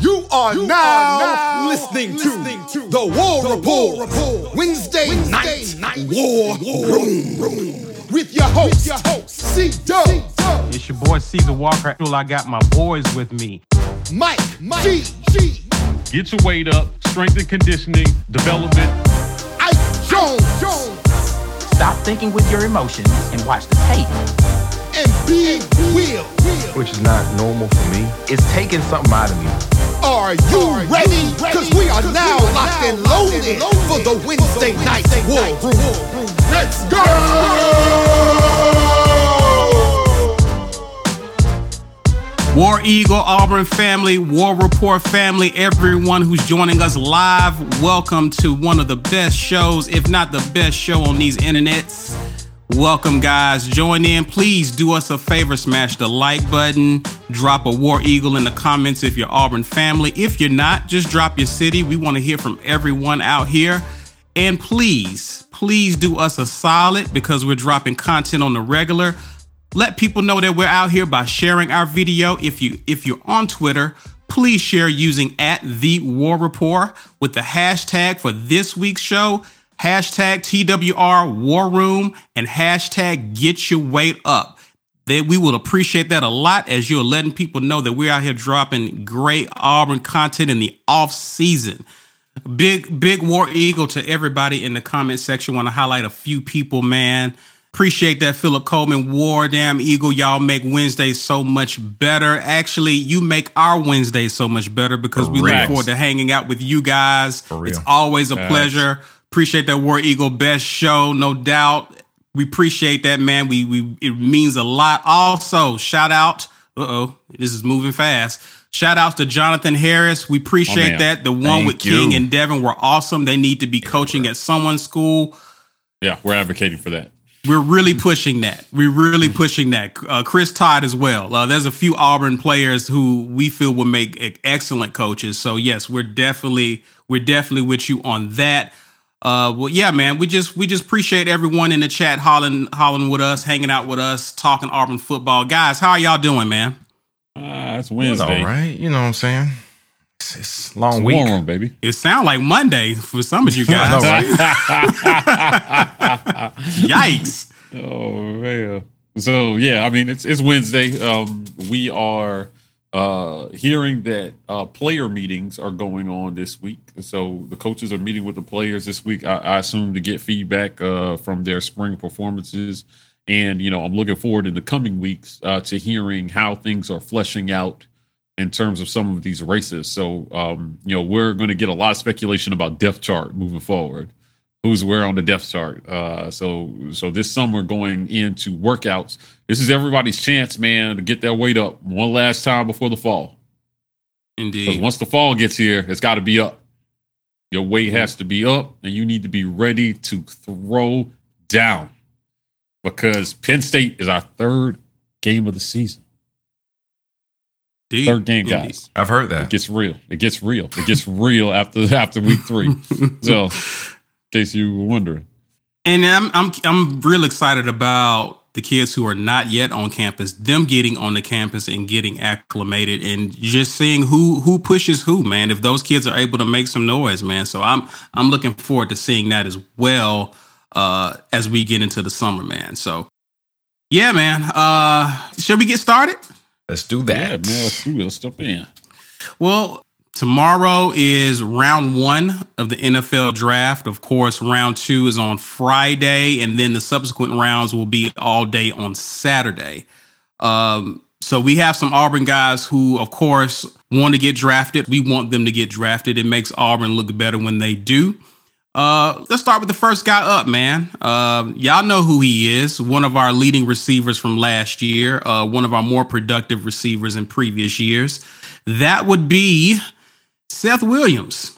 You are now listening to The War Report. Wednesday night War Room. With your host, C-Dub. It's your boy, Caesar Walker. I got my boys with me. Mike G. Get your weight up. Strength and conditioning. Development. Ike Jones. Stop thinking with your emotions and watch the tape. And Big Will. Which is not normal for me. It's taking something out of me. Are you ready? Because we are now locked and loaded for the Wednesday night War Room. Let's go! War Eagle, Auburn family, War Report family, everyone who's joining us live, welcome to one of the best shows, if not the best show on these internets. Welcome, guys. Join in. Please do us a favor. Smash the like button. Drop a War Eagle in the comments if you're Auburn family. If you're not, just drop your city. We want to hear from everyone out here. And please do us a solid, because we're dropping content on the regular. Let people know that we're out here by sharing our video. If you're on Twitter, please share using @TheWarReport with the hashtag for this week's show, #TWR War Room, and #GetYourWeightUp. We will appreciate that a lot, as you're letting people know that we're out here dropping great Auburn content in the off season. Big War Eagle to everybody in the comment section. Want to highlight a few people, man. Appreciate that, Philip Coleman. War damn Eagle, y'all make Wednesdays so much better. Actually, you make our Wednesdays so much better, because we look forward to hanging out with you guys. It's always a pleasure. Appreciate that, War Eagle. Best show, no doubt. We appreciate that, man. We it means a lot. Also, shout out. This is moving fast. Shout outs to Jonathan Harris. We appreciate that. The one King and Devin were awesome. They need to be coaching at someone's school. Yeah, we're advocating for that. We're really pushing that. Chris Todd as well. There's a few Auburn players who we feel will make excellent coaches. So yes, we're definitely with you on that. Man, we just appreciate everyone in the chat hollering with us, hanging out with us, talking Auburn football. Guys, how are y'all doing, man? It's Wednesday. It's all right. You know what I'm saying? It's long week. Warm, baby. It sounds like Monday for some of you guys. Yikes. Oh, man. So, it's Wednesday. We are hearing that player meetings are going on this week. So the coaches are meeting with the players this week, I assume, to get feedback from their spring performances. And, I'm looking forward in the coming weeks to hearing how things are fleshing out in terms of some of these races. So, we're going to get a lot of speculation about depth chart moving forward. Who's where on the depth chart? So this summer going into workouts, this is everybody's chance, man, to get their weight up one last time before the fall. Indeed. Because once the fall gets here, it's got to be up. Your weight has to be up, and you need to be ready to throw down, because Penn State is our third game of the season. Dude, third game, guys. I've heard that. It gets real. It gets real after week three. So, in case you were wondering. And I'm real excited about the kids who are not yet on campus, them getting on the campus and getting acclimated and just seeing who pushes who, man. If those kids are able to make some noise, man. So I'm looking forward to seeing that as well as we get into the summer, man. So yeah, man. Should we get started? Let's do that. Yeah, man. Let's jump in. Well, tomorrow is round one of the NFL draft. Of course, round two is on Friday, and then the subsequent rounds will be all day on Saturday. So we have some Auburn guys who, of course, want to get drafted. We want them to get drafted. It makes Auburn look better when they do. Let's start with the first guy up, man. Y'all know who he is. One of our leading receivers from last year. One of our more productive receivers in previous years. That would be Seth Williams.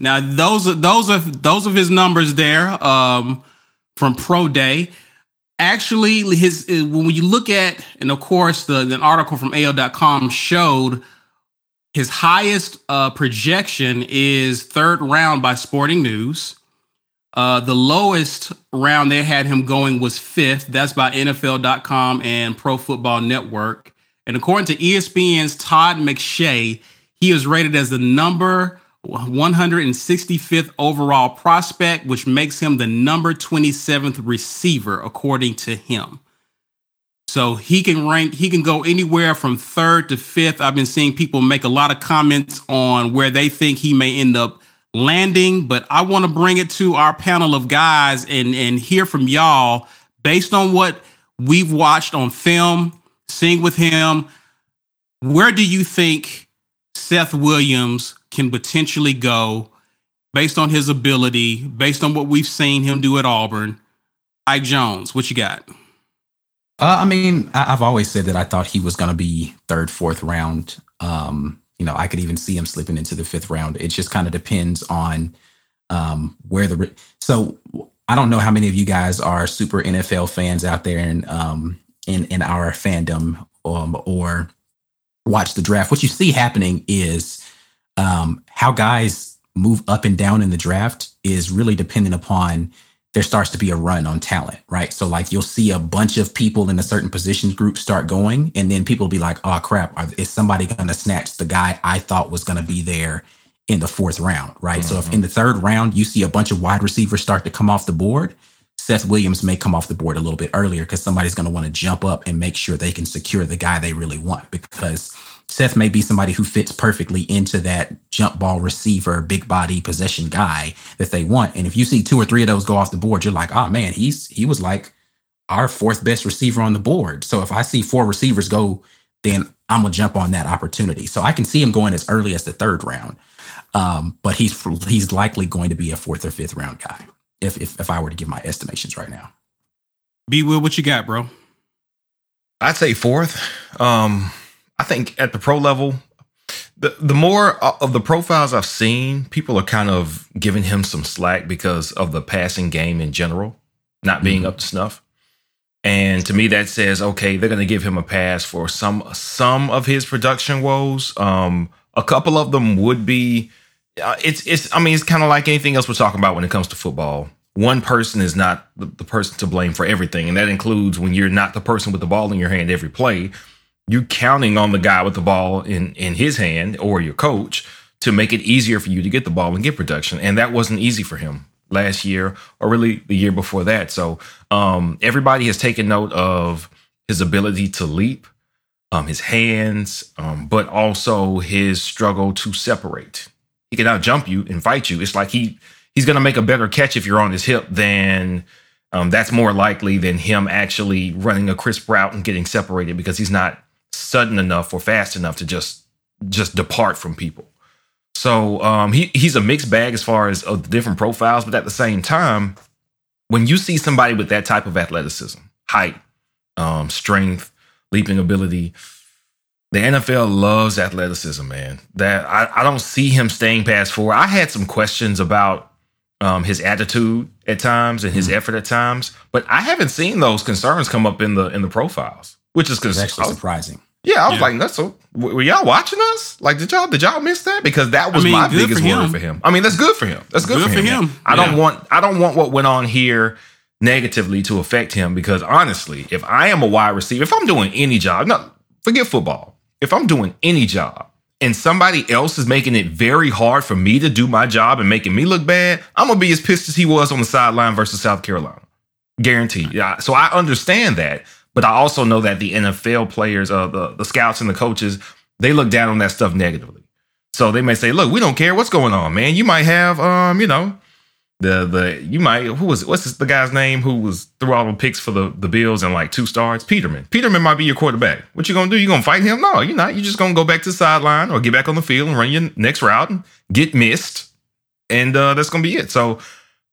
Now, those of his numbers there from Pro Day. Actually, when you look at, and of course, the article from AL.com showed his highest projection is third round by Sporting News. The lowest round they had him going was fifth. That's by NFL.com and Pro Football Network. And according to ESPN's Todd McShay, He is rated as the number 165th overall prospect, which makes him the number 27th receiver, according to him. So he can rank, he can go anywhere from third to fifth. I've been seeing people make a lot of comments on where they think he may end up landing, but I want to bring it to our panel of guys and hear from y'all based on what we've watched on film, seeing with him. Where do you think Seth Williams can potentially go based on his ability, based on what we've seen him do at Auburn? Ike Jones, what you got? I mean, I've always said that I thought he was going to be third, fourth round. You know, I could even see him slipping into the fifth round. It just kind of depends on where the so I don't know how many of you guys are super NFL fans out there and in our fandom or watch the draft. What you see happening is how guys move up and down in the draft is really dependent upon there starts to be a run on talent, right? So like you'll see a bunch of people in a certain position group start going, and then people will be like, oh crap, is somebody going to snatch the guy I thought was going to be there in the fourth round, right? Mm-hmm. So if in the third round, you see a bunch of wide receivers start to come off the board, Seth Williams may come off the board a little bit earlier because somebody's going to want to jump up and make sure they can secure the guy they really want, because Seth may be somebody who fits perfectly into that jump ball receiver, big body possession guy that they want. And if you see two or three of those go off the board, you're like, oh man, he was like our fourth best receiver on the board. So if I see four receivers go, then I'm going to jump on that opportunity. So I can see him going as early as the third round. But he's likely going to be a fourth or fifth round guy. If I were to give my estimations right now. B Will, what you got, bro? I'd say fourth. I think at the pro level, the more of the profiles I've seen, people are kind of giving him some slack because of the passing game in general, not being up to snuff. And to me, that says, okay, they're going to give him a pass for some of his production woes. A couple of them would be, I mean, it's kind of like anything else we're talking about when it comes to football. One person is not the person to blame for everything. And that includes when you're not the person with the ball in your hand every play. You're counting on the guy with the ball in his hand or your coach to make it easier for you to get the ball and get production. And that wasn't easy for him last year or really the year before that. So everybody has taken note of his ability to leap, his hands, but also his struggle to separate. He can outjump you and fight you. It's like he's going to make a better catch if you're on his hip than... that's more likely than him actually running a crisp route and getting separated, because he's not sudden enough or fast enough to just depart from people. So he's a mixed bag as far as the different profiles. But at the same time, when you see somebody with that type of athleticism, height, strength, leaping ability, the NFL loves athleticism, man. That I don't see him staying past four. I had some questions about his attitude at times and his effort at times, but I haven't seen those concerns come up in the profiles, which is actually surprising. Yeah, I was like, "That's so." Were y'all watching us? Like, did y'all miss that? Because that was my biggest worry for him. I mean, that's good for him. That's good for him. Yeah. I don't want what went on here negatively to affect him. Because honestly, if I am a wide receiver, if I'm doing any job, forget football. If I'm doing any job, and somebody else is making it very hard for me to do my job and making me look bad, I'm going to be as pissed as he was on the sideline versus South Carolina. Guaranteed. Yeah. So I understand that. But I also know that the NFL players, the scouts and the coaches, they look down on that stuff negatively. So they may say, look, we don't care what's going on, man. You might have, what's the guy's name who was threw all the picks for the Bills and like two stars? Peterman. Peterman might be your quarterback. What you gonna do? You gonna fight him? No, you're not. You're just gonna go back to the sideline or get back on the field and run your next route and get missed, and that's gonna be it. So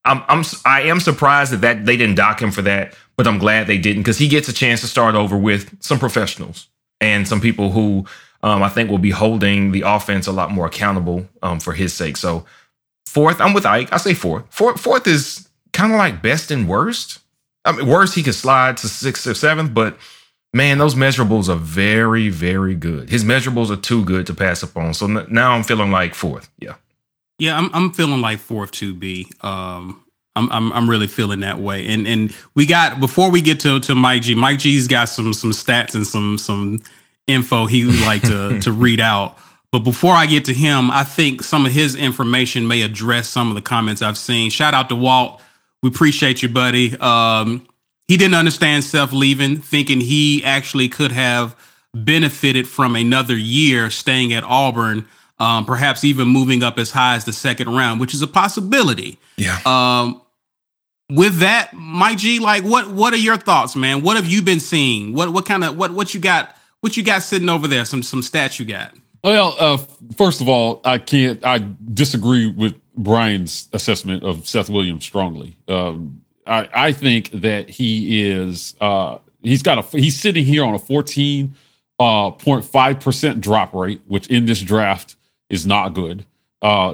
I am surprised that they didn't dock him for that, but I'm glad they didn't, because he gets a chance to start over with some professionals and some people who I think will be holding the offense a lot more accountable for his sake. So. Fourth, I'm with Ike. I say fourth. Fourth is kind of like best and worst. I mean, worst, he could slide to sixth or seventh, but man, those measurables are very, very good. His measurables are too good to pass up on. So now I'm feeling like fourth. Yeah. Yeah, I'm feeling like fourth too, B. I'm really feeling that way. And we got, before we get to Mike G, Mike G's got some stats and some info he would like to read out. But before I get to him, I think some of his information may address some of the comments I've seen. Shout out to Walt. We appreciate you, buddy. He didn't understand Seth leaving, thinking he actually could have benefited from another year staying at Auburn, perhaps even moving up as high as the second round, which is a possibility. Yeah. With that, Mike G, like what are your thoughts, man? What have you been seeing? What you got sitting over there? Some stats you got. Well, first of all, I disagree with Brian's assessment of Seth Williams strongly. I think that he is he's sitting here on a 14.5% drop rate, which in this draft is not good.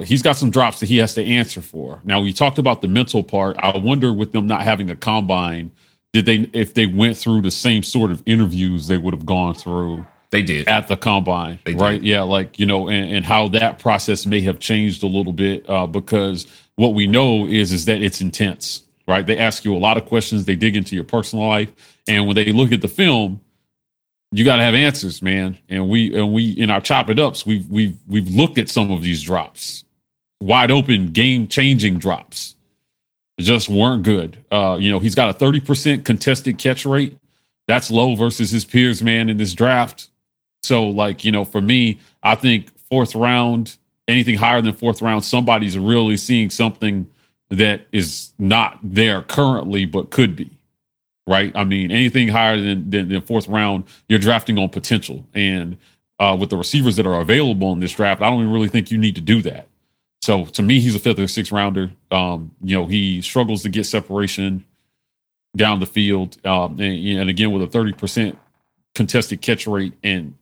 He's got some drops that he has to answer for. Now, you talked about the mental part. I wonder with them not having a combine, if they went through the same sort of interviews they would have gone through. They did at the combine, right? Yeah, and how that process may have changed a little bit because what we know is that it's intense, right? They ask you a lot of questions. They dig into your personal life, and when they look at the film, you got to have answers, man. And we in our chop it ups, we've looked at some of these drops, wide open, game changing drops, just weren't good. He's got a 30% contested catch rate. That's low versus his peers, man, in this draft. So, for me, I think fourth round, anything higher than fourth round, somebody's really seeing something that is not there currently, but could be, right? I mean, anything higher than fourth round, you're drafting on potential. And with the receivers that are available in this draft, I don't even really think you need to do that. So, to me, he's a fifth or sixth rounder. He struggles to get separation down the field, and again with a 30% contested catch rate and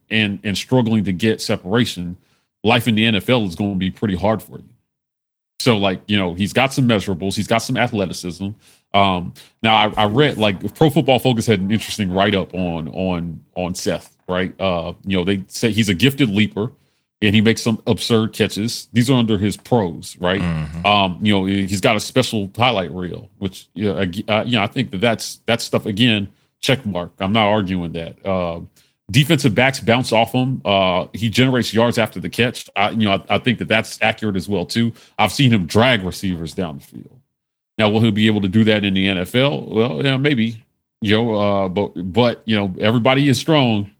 struggling to get separation, life in the NFL is going to be pretty hard for you. So he's got some measurables, he's got some athleticism. Now I read Pro Football Focus had an interesting write-up on Seth, right? They say he's a gifted leaper and he makes some absurd catches. These are under his pros, right? Mm-hmm. He's got a special highlight reel, which I think that's stuff again. Check mark. I'm not arguing that. Defensive backs bounce off him. He generates yards after the catch. I think that's accurate as well too. I've seen him drag receivers down the field. Now, will he be able to do that in the NFL? Well, yeah, maybe. But everybody is strong.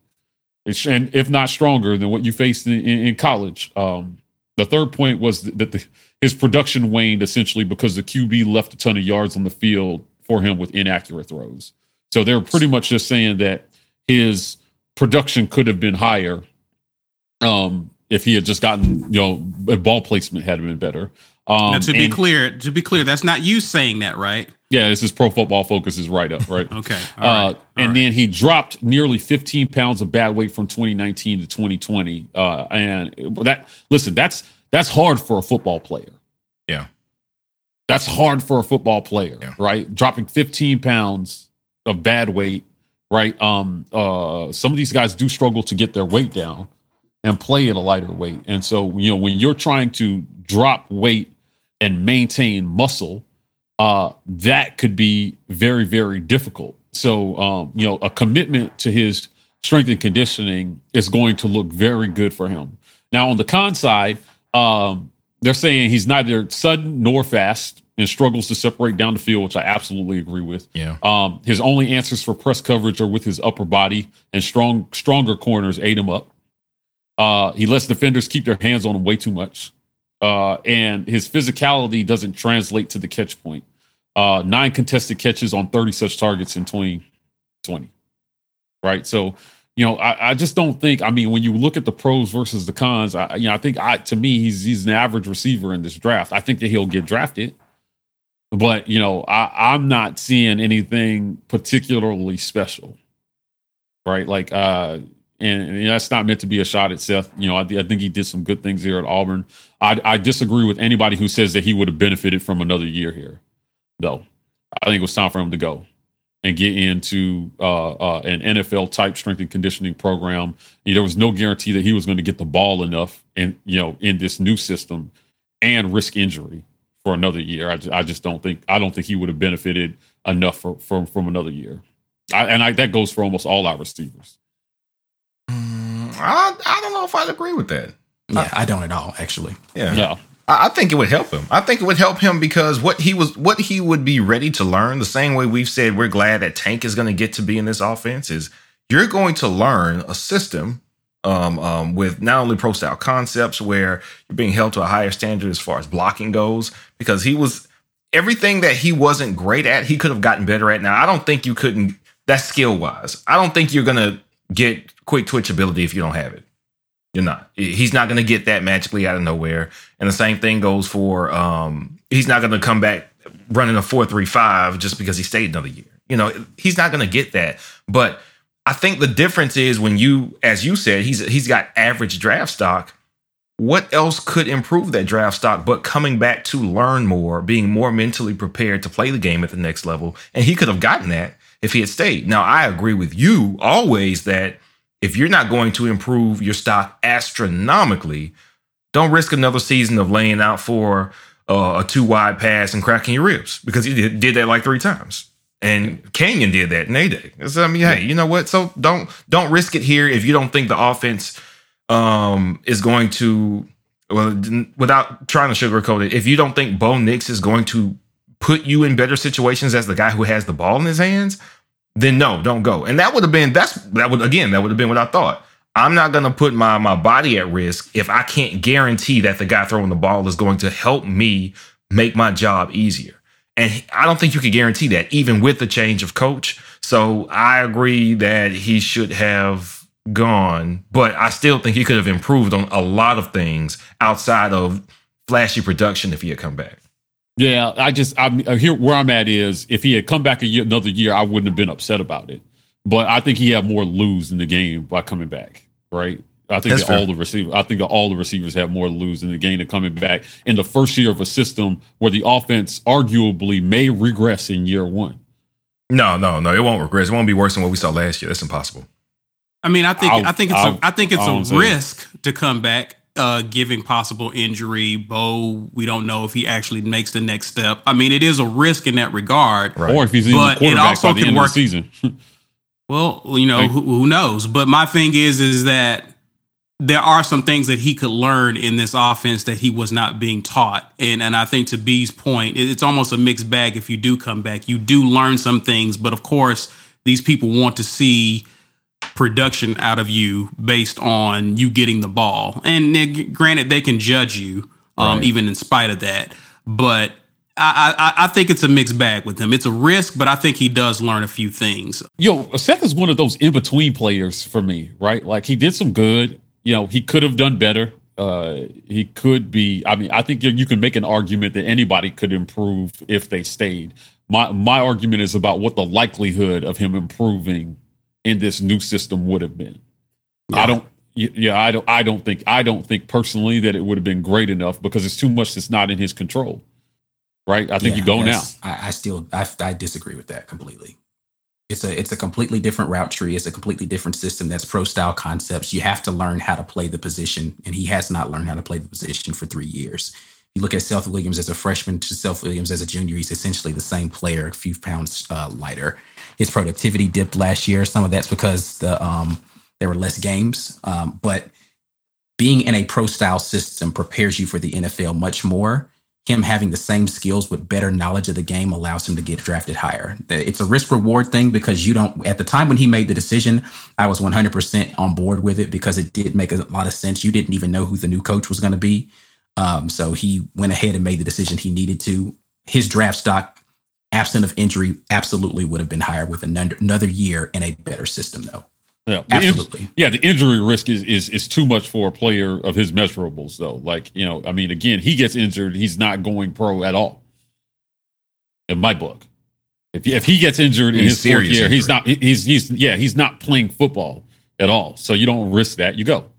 And if not stronger than what you faced in college. The third point was that his production waned essentially because the QB left a ton of yards on the field for him with inaccurate throws. So they're pretty much just saying that his production could have been higher if he had just gotten, ball placement had been better. Now, to be clear, that's not you saying that, right? Yeah, this is Pro Football Focus's write-up, right? Okay. Then he dropped nearly 15 pounds of bad weight from 2019 to 2020. That's hard for a football player. Yeah. That's hard for a football player, yeah. Right? Dropping 15 pounds of bad weight, right? Some of these guys do struggle to get their weight down and play at a lighter weight. And so, when you're trying to drop weight and maintain muscle, that could be very, very difficult. So, a commitment to his strength and conditioning is going to look very good for him. Now, on the con side, they're saying he's neither sudden nor fast and struggles to separate down the field, which I absolutely agree with. Yeah. His only answers for press coverage are with his upper body, and stronger corners ate him up. He lets defenders keep their hands on him way too much. And his physicality doesn't translate to the catch point. 9 contested catches on 30 such targets in 2020. Right. So, I just don't think, when you look at the pros versus the cons, I think he's an average receiver in this draft. I think that he'll get drafted, but I'm not seeing anything particularly special. Right. And that's not meant to be a shot at Seth. I think he did some good things here at Auburn. I disagree with anybody who says that he would have benefited from another year here, though. I think it was time for him to go and get into an NFL-type strength and conditioning program. There was no guarantee that he was going to get the ball enough and in this new system and risk injury for another year. I don't think he would have benefited enough from another year. That goes for almost all our receivers. I don't know if I'd agree with that. Yeah, I don't at all, actually. Yeah. Yeah. I think it would help him. I think it would help him because what he would be ready to learn, the same way we've said we're glad that Tank is going to get to be in this offense, is you're going to learn a system with not only pro style concepts where you're being held to a higher standard as far as blocking goes, because he was everything that he wasn't great at, he could have gotten better at. Now, I don't think you couldn't. That's skill wise. I don't think you're going to get quick twitch ability if you don't have it. You're not. He's not going to get that magically out of nowhere. And the same thing goes for he's not going to come back running a 4.35 just because he stayed another year. You know, he's not going to get that. But I think the difference is when you, as you said, he's got average draft stock. What else could improve that draft stock but coming back to learn more, being more mentally prepared to play the game at the next level? And he could have gotten that if he had stayed. Now, I agree with you always that if you're not going to improve your stock astronomically, don't risk another season of laying out for a too wide pass and cracking your ribs, because he did that like 3 times. And Canyon did that in A-Day. So, I mean, hey, you know what? So don't risk it here if you don't think the offense is going to, well, without trying to sugarcoat it, if you don't think Bo Nix is going to put you in better situations as the guy who has the ball in his hands, then no, don't go. And that would have been, that would have been what I thought. I'm not going to put my body at risk if I can't guarantee that the guy throwing the ball is going to help me make my job easier. And I don't think you could guarantee that, even with the change of coach. So I agree that he should have gone, but I still think he could have improved on a lot of things outside of flashy production if he had come back. Yeah, here where I'm at is if he had come back another year, I wouldn't have been upset about it. But I think he had more lose in the game by coming back, right? I think all the receivers have more to lose in the game than coming back in the first year of a system where the offense arguably may regress in year one. No, it won't regress. It won't be worse than what we saw last year. That's impossible. I mean, I think it's a risk to come back, given possible injury. Bo, we don't know if he actually makes the next step. I mean, it is a risk in that regard. Right. Or if he's even quarterback by the end of the season. Well, you know, who knows? But my thing is that there are some things that he could learn in this offense that he was not being taught. And I think to B's point, it's almost a mixed bag. If you do come back, you do learn some things. But of course, these people want to see production out of you based on you getting the ball. And granted, they can judge you even in spite of that. But I think it's a mixed bag with him. It's a risk, but I think he does learn a few things. Seth is one of those in-between players for me, right? Like, he did some good. You know, he could have done better. He could be. I mean, I think you can make an argument that anybody could improve if they stayed. My argument is about what the likelihood of him improving in this new system would have been. Yeah. I don't think personally that it would have been great enough, because it's too much that's not in his control. Right? I think now. I disagree with that completely. It's a completely different route tree. It's a completely different system. That's pro style concepts. You have to learn how to play the position, and he has not learned how to play the position for 3 years. You look at Seth Williams as a freshman to Seth Williams as a junior. He's essentially the same player, a few pounds lighter. His productivity dipped last year. Some of that's because there were less games. But being in a pro style system prepares you for the NFL much more. Him having the same skills with better knowledge of the game allows him to get drafted higher. It's a risk-reward thing, because you don't, at the time when he made the decision, I was 100% on board with it, because it did make a lot of sense. You didn't even know who the new coach was going to be. So he went ahead and made the decision he needed to. His draft stock, absent of injury, absolutely would have been higher with another year in a better system, though. Yeah, absolutely. The injury risk is too much for a player of his measurables, though. Like, you know, I mean, again, he gets injured, he's not going pro at all. In my book, if he gets injured in his fourth year, he's not playing football at all. So you don't risk that. You go.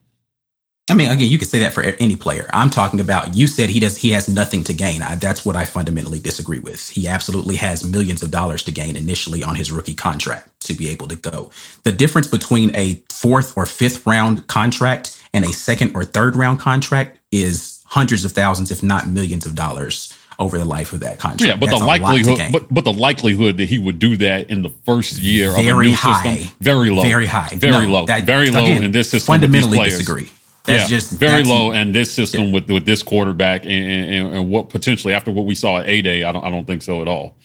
I mean, again, you could say that for any player. I'm talking about, you said he has nothing to gain. That's what I fundamentally disagree with. He absolutely has millions of dollars to gain initially on his rookie contract to be able to go. The difference between a 4th or 5th round contract and a 2nd or 3rd round contract is hundreds of thousands, if not millions of dollars over the life of that contract. Yeah, but that's the likelihood that he would do that in the first year of a new system, very low. Very high. Very low. Very low in this system. Fundamentally disagree. That's just very low. And this system with this quarterback and what potentially after what we saw at A-Day, I don't think so at all.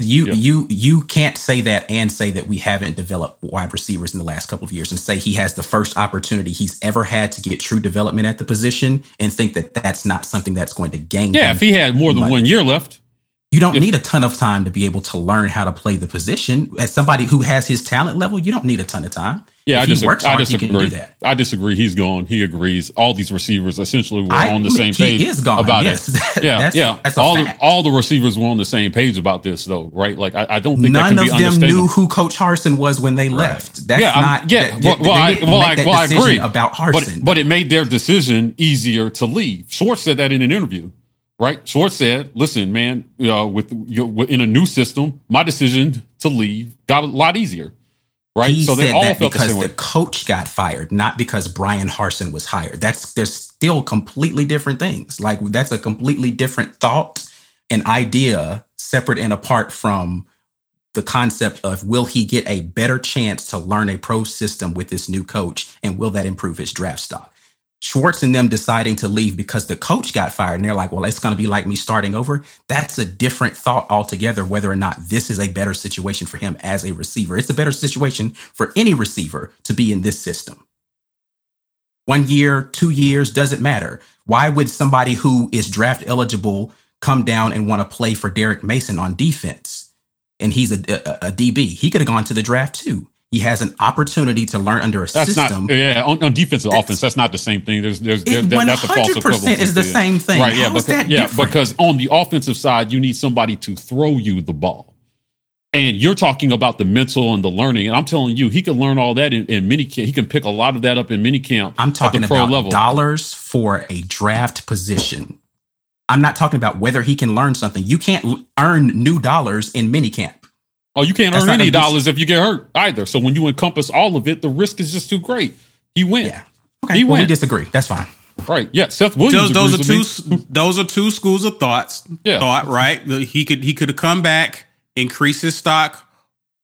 You can't say that and say that we haven't developed wide receivers in the last couple of years and say he has the first opportunity he's ever had to get true development at the position and think that that's not something that's going to gain. Yeah, if he had more than 1 year left. You don't need a ton of time to be able to learn how to play the position. As somebody who has his talent level, you don't need a ton of time. Yeah, I disagree. Can do that. I disagree. He's gone. He agrees. All these receivers essentially were on the same page about it. Yeah. That's all the receivers were on the same page about this, though, right? Like, I don't think none of them knew who Coach Harsin was when they left. That's not. Yeah. Well, I agree about Harsin, but it made their decision easier to leave. Schwartz said that in an interview. Right, Schwartz said, "Listen, man, in a new system, my decision to leave got a lot easier." Right, he so they said all that felt because the coach got fired, not because Brian Harsin was hired. There's still completely different things. Like that's a completely different thought and idea, separate and apart from the concept of will he get a better chance to learn a pro system with this new coach, and will that improve his draft stock? Schwartz and them deciding to leave because the coach got fired and they're like, well, it's going to be like me starting over. That's a different thought altogether, whether or not this is a better situation for him as a receiver. It's a better situation for any receiver to be in this system. 1 year, 2 years, doesn't matter. Why would somebody who is draft eligible come down and want to play for Derek Mason on defense? And he's a DB. He could have gone to the draft too. He has an opportunity to learn under a system. On defensive offense, that's not the same thing. That's a false equivalence. 100% is the same thing. Right? Yeah, because on the offensive side, you need somebody to throw you the ball. And you're talking about the mental and the learning. And I'm telling you, he can learn all that in minicamp. He can pick a lot of that up in minicamp. I'm talking about dollars for a draft position. I'm not talking about whether he can learn something. You can't earn new dollars in minicamp. Oh, you can't earn any dollars if you get hurt either. So when you encompass all of it, the risk is just too great. He went. Yeah. Okay. He went. We disagree. That's fine. Right. Yeah. Seth Williams. Those are two schools of thoughts. Yeah. Thought, right? He could have come back, increase his stock,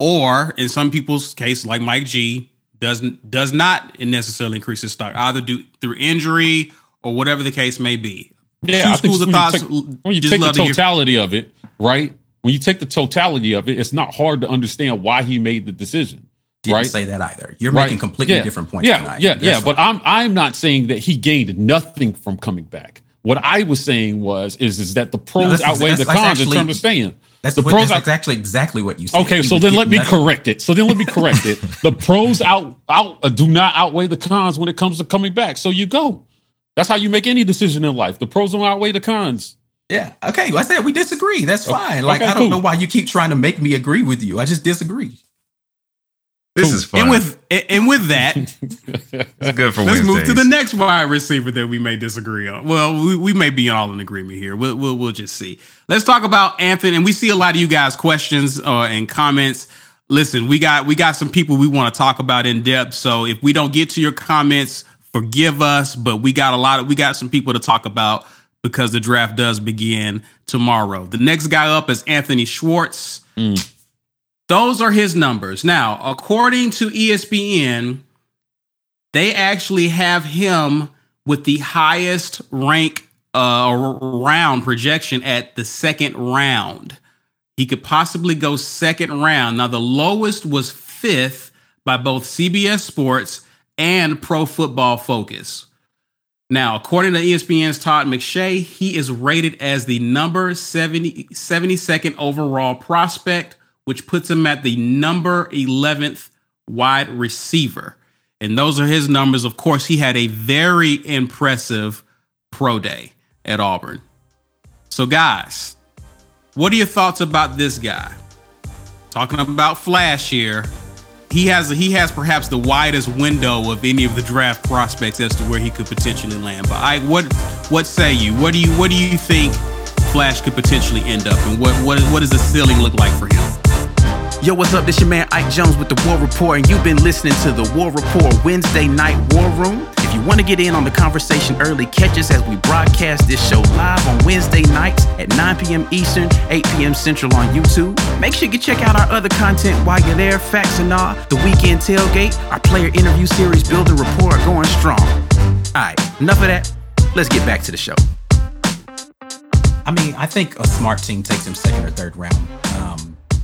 or in some people's case, like Mike G, does not necessarily increase his stock, either through injury or whatever the case may be. Yeah. Two schools of thoughts. When you take the totality of it, right? When you take the totality of it, it's not hard to understand why he made the decision. Didn't say that either. You're making completely different points tonight. But I'm not saying that he gained nothing from coming back. What I was saying was that the pros outweigh the cons in terms of staying. That's actually what you said. Okay, so then let me correct it. The pros do not outweigh the cons when it comes to coming back. So you go. That's how you make any decision in life. The pros don't outweigh the cons. Yeah. Okay. Well, I said we disagree. That's fine. Like, okay, I don't know why you keep trying to make me agree with you. I just disagree. This is fun. And with that, it's good for let's Wednesdays. Move to the next wide receiver that we may disagree on. Well, we may be all in agreement here. We'll just see. Let's talk about Anthony. And we see a lot of you guys' questions and comments. Listen, we got some people we want to talk about in depth. So if we don't get to your comments, forgive us. But we got some people to talk about, because the draft does begin tomorrow. The next guy up is Anthony Schwartz. Those are his numbers. Now, according to ESPN, they actually have him with the highest rank round projection at the second round. He could possibly go second round. Now, the lowest was fifth by both CBS Sports and Pro Football Focus. Now, according to ESPN's Todd McShay, he is rated as the number 72nd overall prospect, which puts him at the number 11th wide receiver. And those are his numbers. Of course, he had a very impressive pro day at Auburn. So, guys, what are your thoughts about this guy? Talking about flash here. He has perhaps the widest window of any of the draft prospects as to where he could potentially land. But what say you? What do you think Flash could potentially end up, and what does the ceiling look like for him? Yo, what's up? This your man Ike Jones with the War Report, and you've been listening to the War Report Wednesday Night War Room. If you want to get in on the conversation early, catch us as we broadcast this show live on Wednesday nights at 9 p.m. Eastern, 8 p.m. Central on YouTube. Make sure you check out our other content while you're there, Facts and All, The Weekend Tailgate, our player interview series Building Rapport, going strong. All right, enough of that. Let's get back to the show. I mean, I think a smart team takes him second or third round.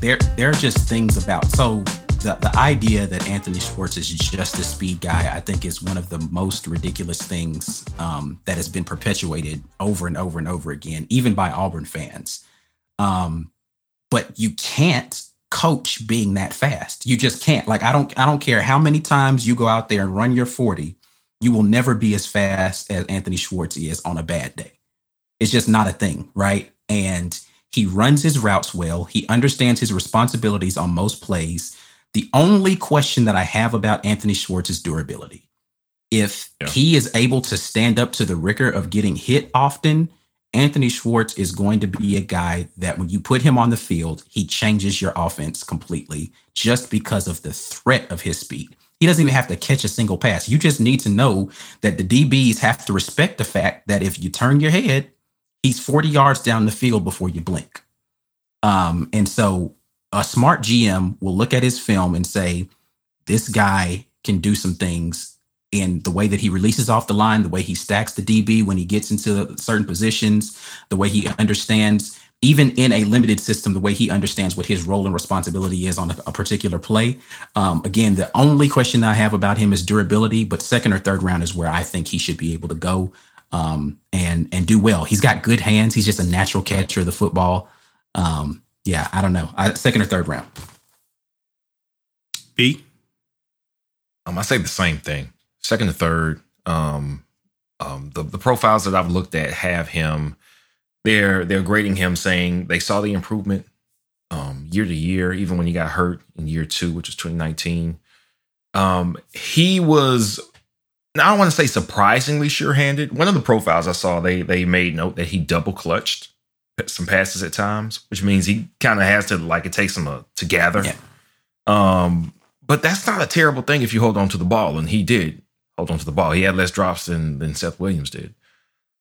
There are just things about... So the idea that Anthony Schwartz is just a speed guy, I think, is one of the most ridiculous things that has been perpetuated over and over and over again, even by Auburn fans. But you can't coach being that fast. You just can't. Like, I don't care how many times you go out there and run your 40, you will never be as fast as Anthony Schwartz is on a bad day. It's just not a thing, right? And he runs his routes well. He understands his responsibilities on most plays. The only question that I have about Anthony Schwartz is durability. If he is able to stand up to the rigor of getting hit often, Anthony Schwartz is going to be a guy that when you put him on the field, he changes your offense completely just because of the threat of his speed. He doesn't even have to catch a single pass. You just need to know that the DBs have to respect the fact that if you turn your head, he's 40 yards down the field before you blink. And so a smart GM will look at his film and say, this guy can do some things in the way that he releases off the line, the way he stacks the DB when he gets into certain positions, the way he understands, even in a limited system, the way he understands what his role and responsibility is on a particular play. Again, the only question that I have about him is durability, but second or third round is where I think he should be able to go and do well. He's got good hands. He's just a natural catcher of the football. Yeah, I don't know. Second or third round. B? I say the same thing. Second or third. The profiles that I've looked at have him. They're grading him saying they saw the improvement year to year, even when he got hurt in year two, which was 2019. He was, now I don't want to say surprisingly sure-handed. One of the profiles I saw, they made note that he double-clutched some passes at times, which means he kind of has to, like, it takes him to gather. Yeah. But that's not a terrible thing if you hold on to the ball, and he did hold on to the ball. He had less drops than Seth Williams did.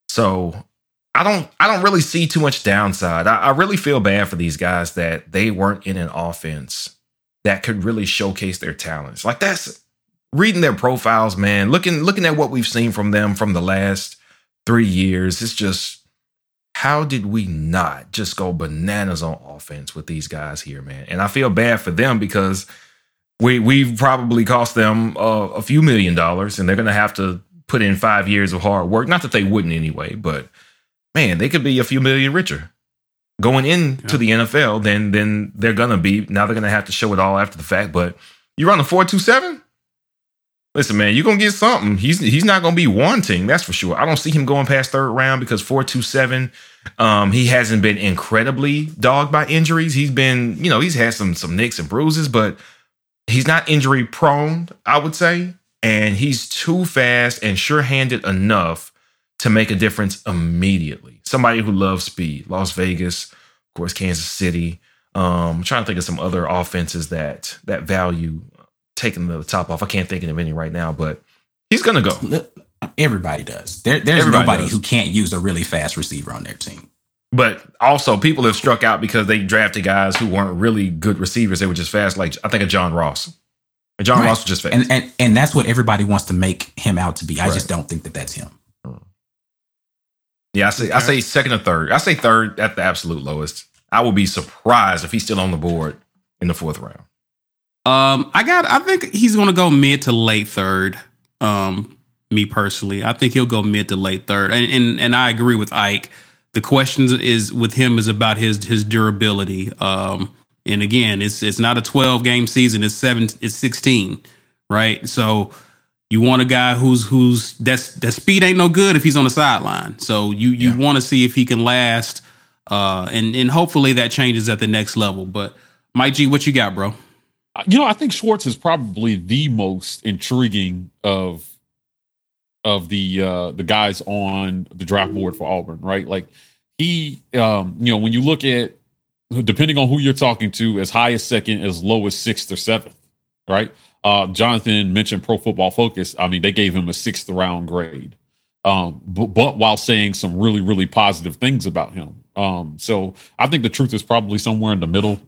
So I don't really see too much downside. I really feel bad for these guys that they weren't in an offense that could really showcase their talents. Like, that's reading their profiles, man, looking at what we've seen from them from the last 3 years. It's just, how did we not just go bananas on offense with these guys here, man? And I feel bad for them because we've probably cost them a few $1 million, and they're going to have to put in 5 years of hard work. Not that they wouldn't anyway, but man, they could be a few million richer going into the NFL than they're going to be. Now they're going to have to show it all after the fact, but you run a 4.27? Listen, man, you're going to get something. He's not going to be wanting, that's for sure. I don't see him going past third round because 4.27, he hasn't been incredibly dogged by injuries. He's been, he's had some nicks and bruises, but he's not injury prone, I would say. And he's too fast and sure-handed enough to make a difference immediately. Somebody who loves speed. Las Vegas, of course, Kansas City. I'm trying to think of some other offenses that value taking the top off. I can't think of any right now, but he's going to go. Everybody does. There's nobody who can't use a really fast receiver on their team. But also, people have struck out because they drafted guys who weren't really good receivers. They were just fast. Like, I think of John Ross. And John Ross was just fast. And that's what everybody wants to make him out to be. I just don't think that that's him. Yeah, I say second or third. I say third at the absolute lowest. I would be surprised if he's still on the board in the fourth round. I think he's going to go mid to late third. Me personally, I think he'll go mid to late third. And I agree with Ike. The question is with him is about his durability. And again, it's not a 12 game season. It's 16. Right. So you want a guy who's that speed ain't no good if he's on the sideline. So you want to see if he can last. And hopefully that changes at the next level. But Mike G, what you got, bro? I think Schwartz is probably the most intriguing of the guys on the draft board for Auburn, right? Like he, when you look at, depending on who you're talking to, as high as second, as low as sixth or seventh, right? Jonathan mentioned Pro Football Focus. I mean, they gave him a sixth round grade, but while saying some really, really positive things about him. So I think the truth is probably somewhere in the middle,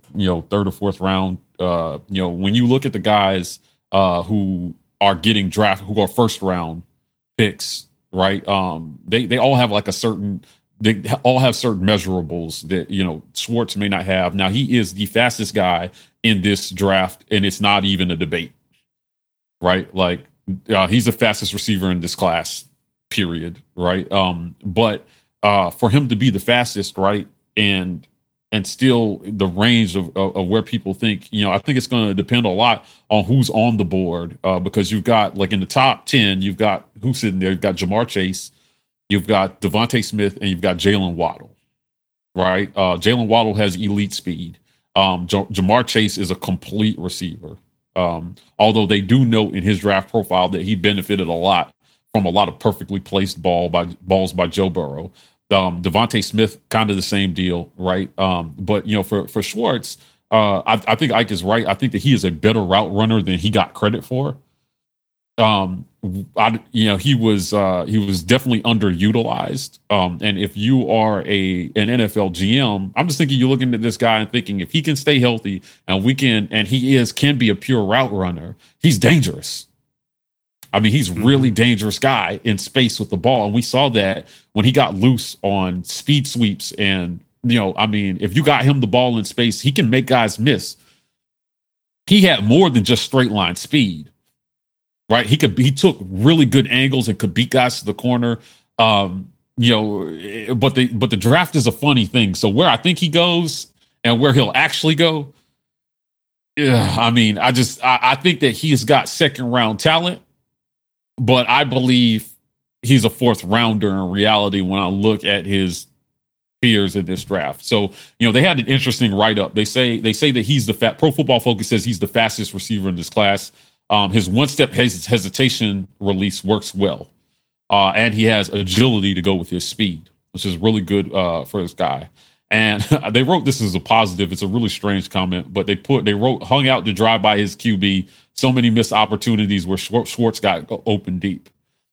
third or fourth round. When you look at the guys who are first round picks right? They all have like a certain, they all have certain measurables that, you know, Schwartz may not have. Now, he is the fastest guy in this draft, and it's not even a debate, right? Like, he's the fastest receiver in this class, period, right? But for him to be the fastest, right, and still the range of where people think, you know, I think it's going to depend a lot on who's on the board, because you've got, like, in the top 10, you've got who's sitting there. You've got Jamar Chase, you've got Devontae Smith, and you've got Jalen Waddle, right? Jalen Waddle has elite speed. Jamar Chase is a complete receiver, although they do note in his draft profile that he benefited a lot from a lot of perfectly placed balls by Joe Burrow. Devontae Smith, kind of the same deal, right? But, you know, for Schwartz, I think Ike is right. I think that he is a better route runner than he got credit for. He was definitely underutilized. And if you are an NFL GM, I'm just thinking you're looking at this guy and thinking if he can stay healthy and he can be a pure route runner, he's dangerous. I mean, he's really dangerous guy in space with the ball. And we saw that when he got loose on speed sweeps. And, you know, I mean, if you got him the ball in space, he can make guys miss. He had more than just straight line speed, right? He took really good angles and could beat guys to the corner. But the draft is a funny thing. So where I think he goes and where he'll actually go. Yeah, I mean, I think that he's got second round talent. But I believe he's a fourth rounder in reality when I look at his peers in this draft. So, you know, they had an interesting write-up. They say that he's Pro Football Focus says he's the fastest receiver in this class. His one-step hesitation release works well. And he has agility to go with his speed, which is really good for this guy. And they wrote this as a positive. It's a really strange comment, but they wrote hung out to dry by his QB. So many missed opportunities where Schwartz got open deep.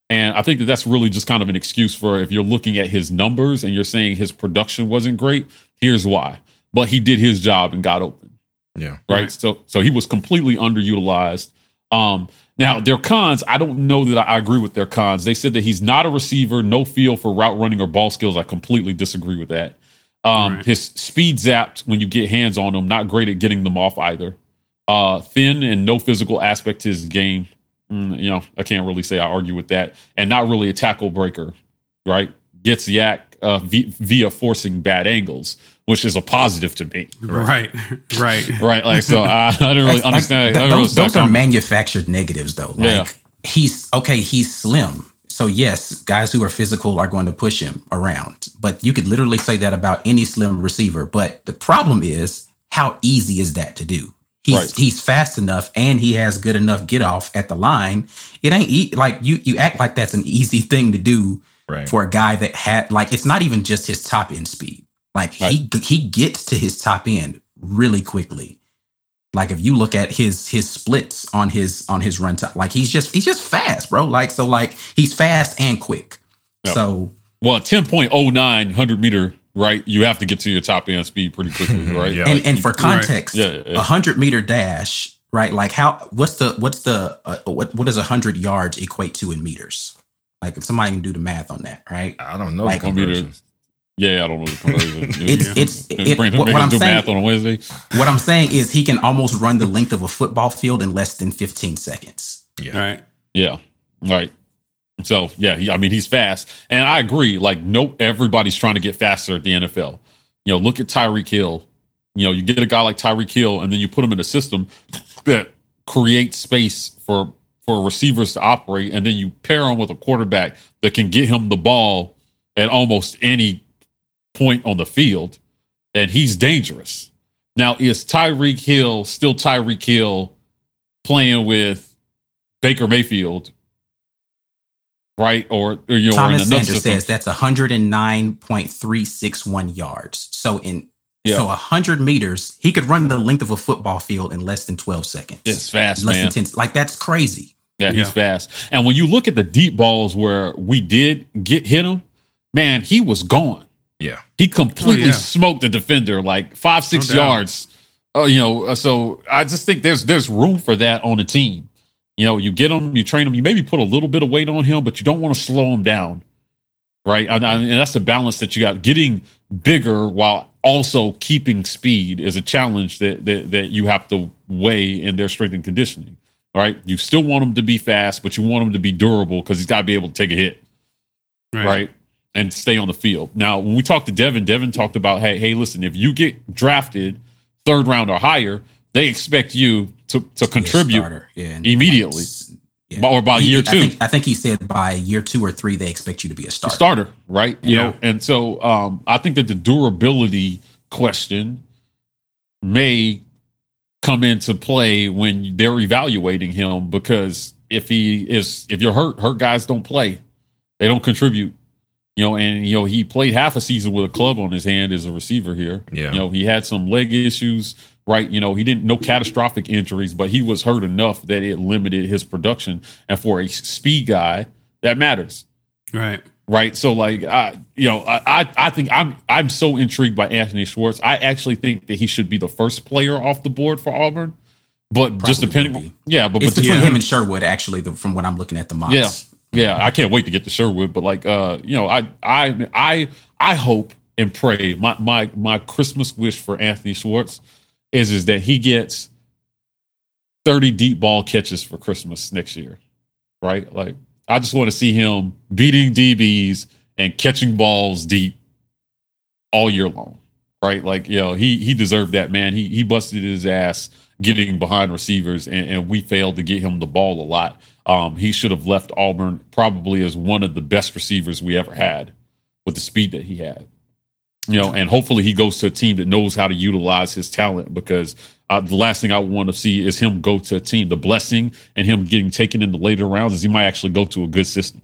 And I think that's really just kind of an excuse for if you're looking at his numbers and you're saying his production wasn't great, here's why. But he did his job and got open. Yeah. Right. So he was completely underutilized. Now, their cons, I don't know that I agree with their cons. They said that he's not a receiver, no feel for route running or ball skills. I completely disagree with that. Right. His speed zapped when you get hands on him, not great at getting them off either. Thin and no physical aspect to his game. I can't really say I argue with that. And not really a tackle breaker, right? Gets yak via forcing bad angles, which is a positive to me. Right. Right. Like, so I don't really understand. Those are manufactured negatives, though. Like, yeah. He's slim. So yes, guys who are physical are going to push him around, but you could literally say that about any slim receiver. But the problem is, how easy is that to do? He's fast enough and he has good enough get off at the line. It ain't like you act like that's an easy thing to do for a guy that had, like, it's not even just his top end speed. Like he gets to his top end really quickly. Like if you look at his splits on his run time, like he's just fast, bro. Like, so like he's fast and quick. Yep. So, well, 10.09 100-meter, right? You have to get to your top end speed pretty quickly, right? Yeah. And for context, 100-meter dash, right? Like what does 100 yards equate to in meters? Like if somebody can do the math on that, right? I don't know. Like, I don't know the conversion. What I'm saying is he can almost run the length of a football field in less than 15 seconds. Yeah. Right. Yeah. Right. So, yeah, he's fast. And I agree. Like, nope, everybody's trying to get faster at the NFL. You know, look at Tyreek Hill. You know, you get a guy like Tyreek Hill, and then you put him in a system that creates space for receivers to operate, and then you pair him with a quarterback that can get him the ball at almost any point on the field, and he's dangerous. Now, is Tyreek Hill still Tyreek Hill playing with Baker Mayfield, right? Or you know, Thomas Sanders says that's 109.361 yards. So 100 meters, he could run the length of a football field in less than 12 seconds. It's fast, less than 10, like that's crazy. Yeah, he's fast. And when you look at the deep balls where we did hit him, man, he was gone. Yeah, he completely smoked the defender, like 5-6 yards. So I just think there's room for that on the team. You know, you get him, you train him, you maybe put a little bit of weight on him, but you don't want to slow him down, right? And that's the balance that you got. Getting bigger while also keeping speed is a challenge that you have to weigh in their strength and conditioning, right? You still want him to be fast, but you want him to be durable because he's got to be able to take a hit, right? And stay on the field. Now, when we talked to Devin, Devin talked about, hey, listen, if you get drafted third round or higher, they expect you to contribute immediately. Yeah. Or by year two. I think he said by year 2 or 3, they expect you to be a starter. Right? You know, and so I think that the durability question may come into play when they're evaluating him, because if you're hurt guys don't play. They don't contribute. You know, and you know, he played half a season with a club on his hand as a receiver here. Yeah. You know, he had some leg issues. Right, you know, no catastrophic injuries, but he was hurt enough that it limited his production. And for a speed guy, that matters. Right. So, like, I think I'm so intrigued by Anthony Schwartz. I actually think that he should be the first player off the board for Auburn. But probably just depending, between him and Sherwood, actually, from what I'm looking at the mocks. Yeah. I can't wait to get to Sherwood. But like, I hope and pray. My Christmas wish for Anthony Schwartz is that he gets 30 deep ball catches for Christmas next year, right? Like, I just want to see him beating DBs and catching balls deep all year long, right? Like, you know, he deserved that, man. He busted his ass getting behind receivers, and we failed to get him the ball a lot. He should have left Auburn probably as one of the best receivers we ever had with the speed that he had. You know, and hopefully he goes to a team that knows how to utilize his talent, because the last thing I want to see is him go to a team. The blessing and him getting taken in the later rounds is he might actually go to a good system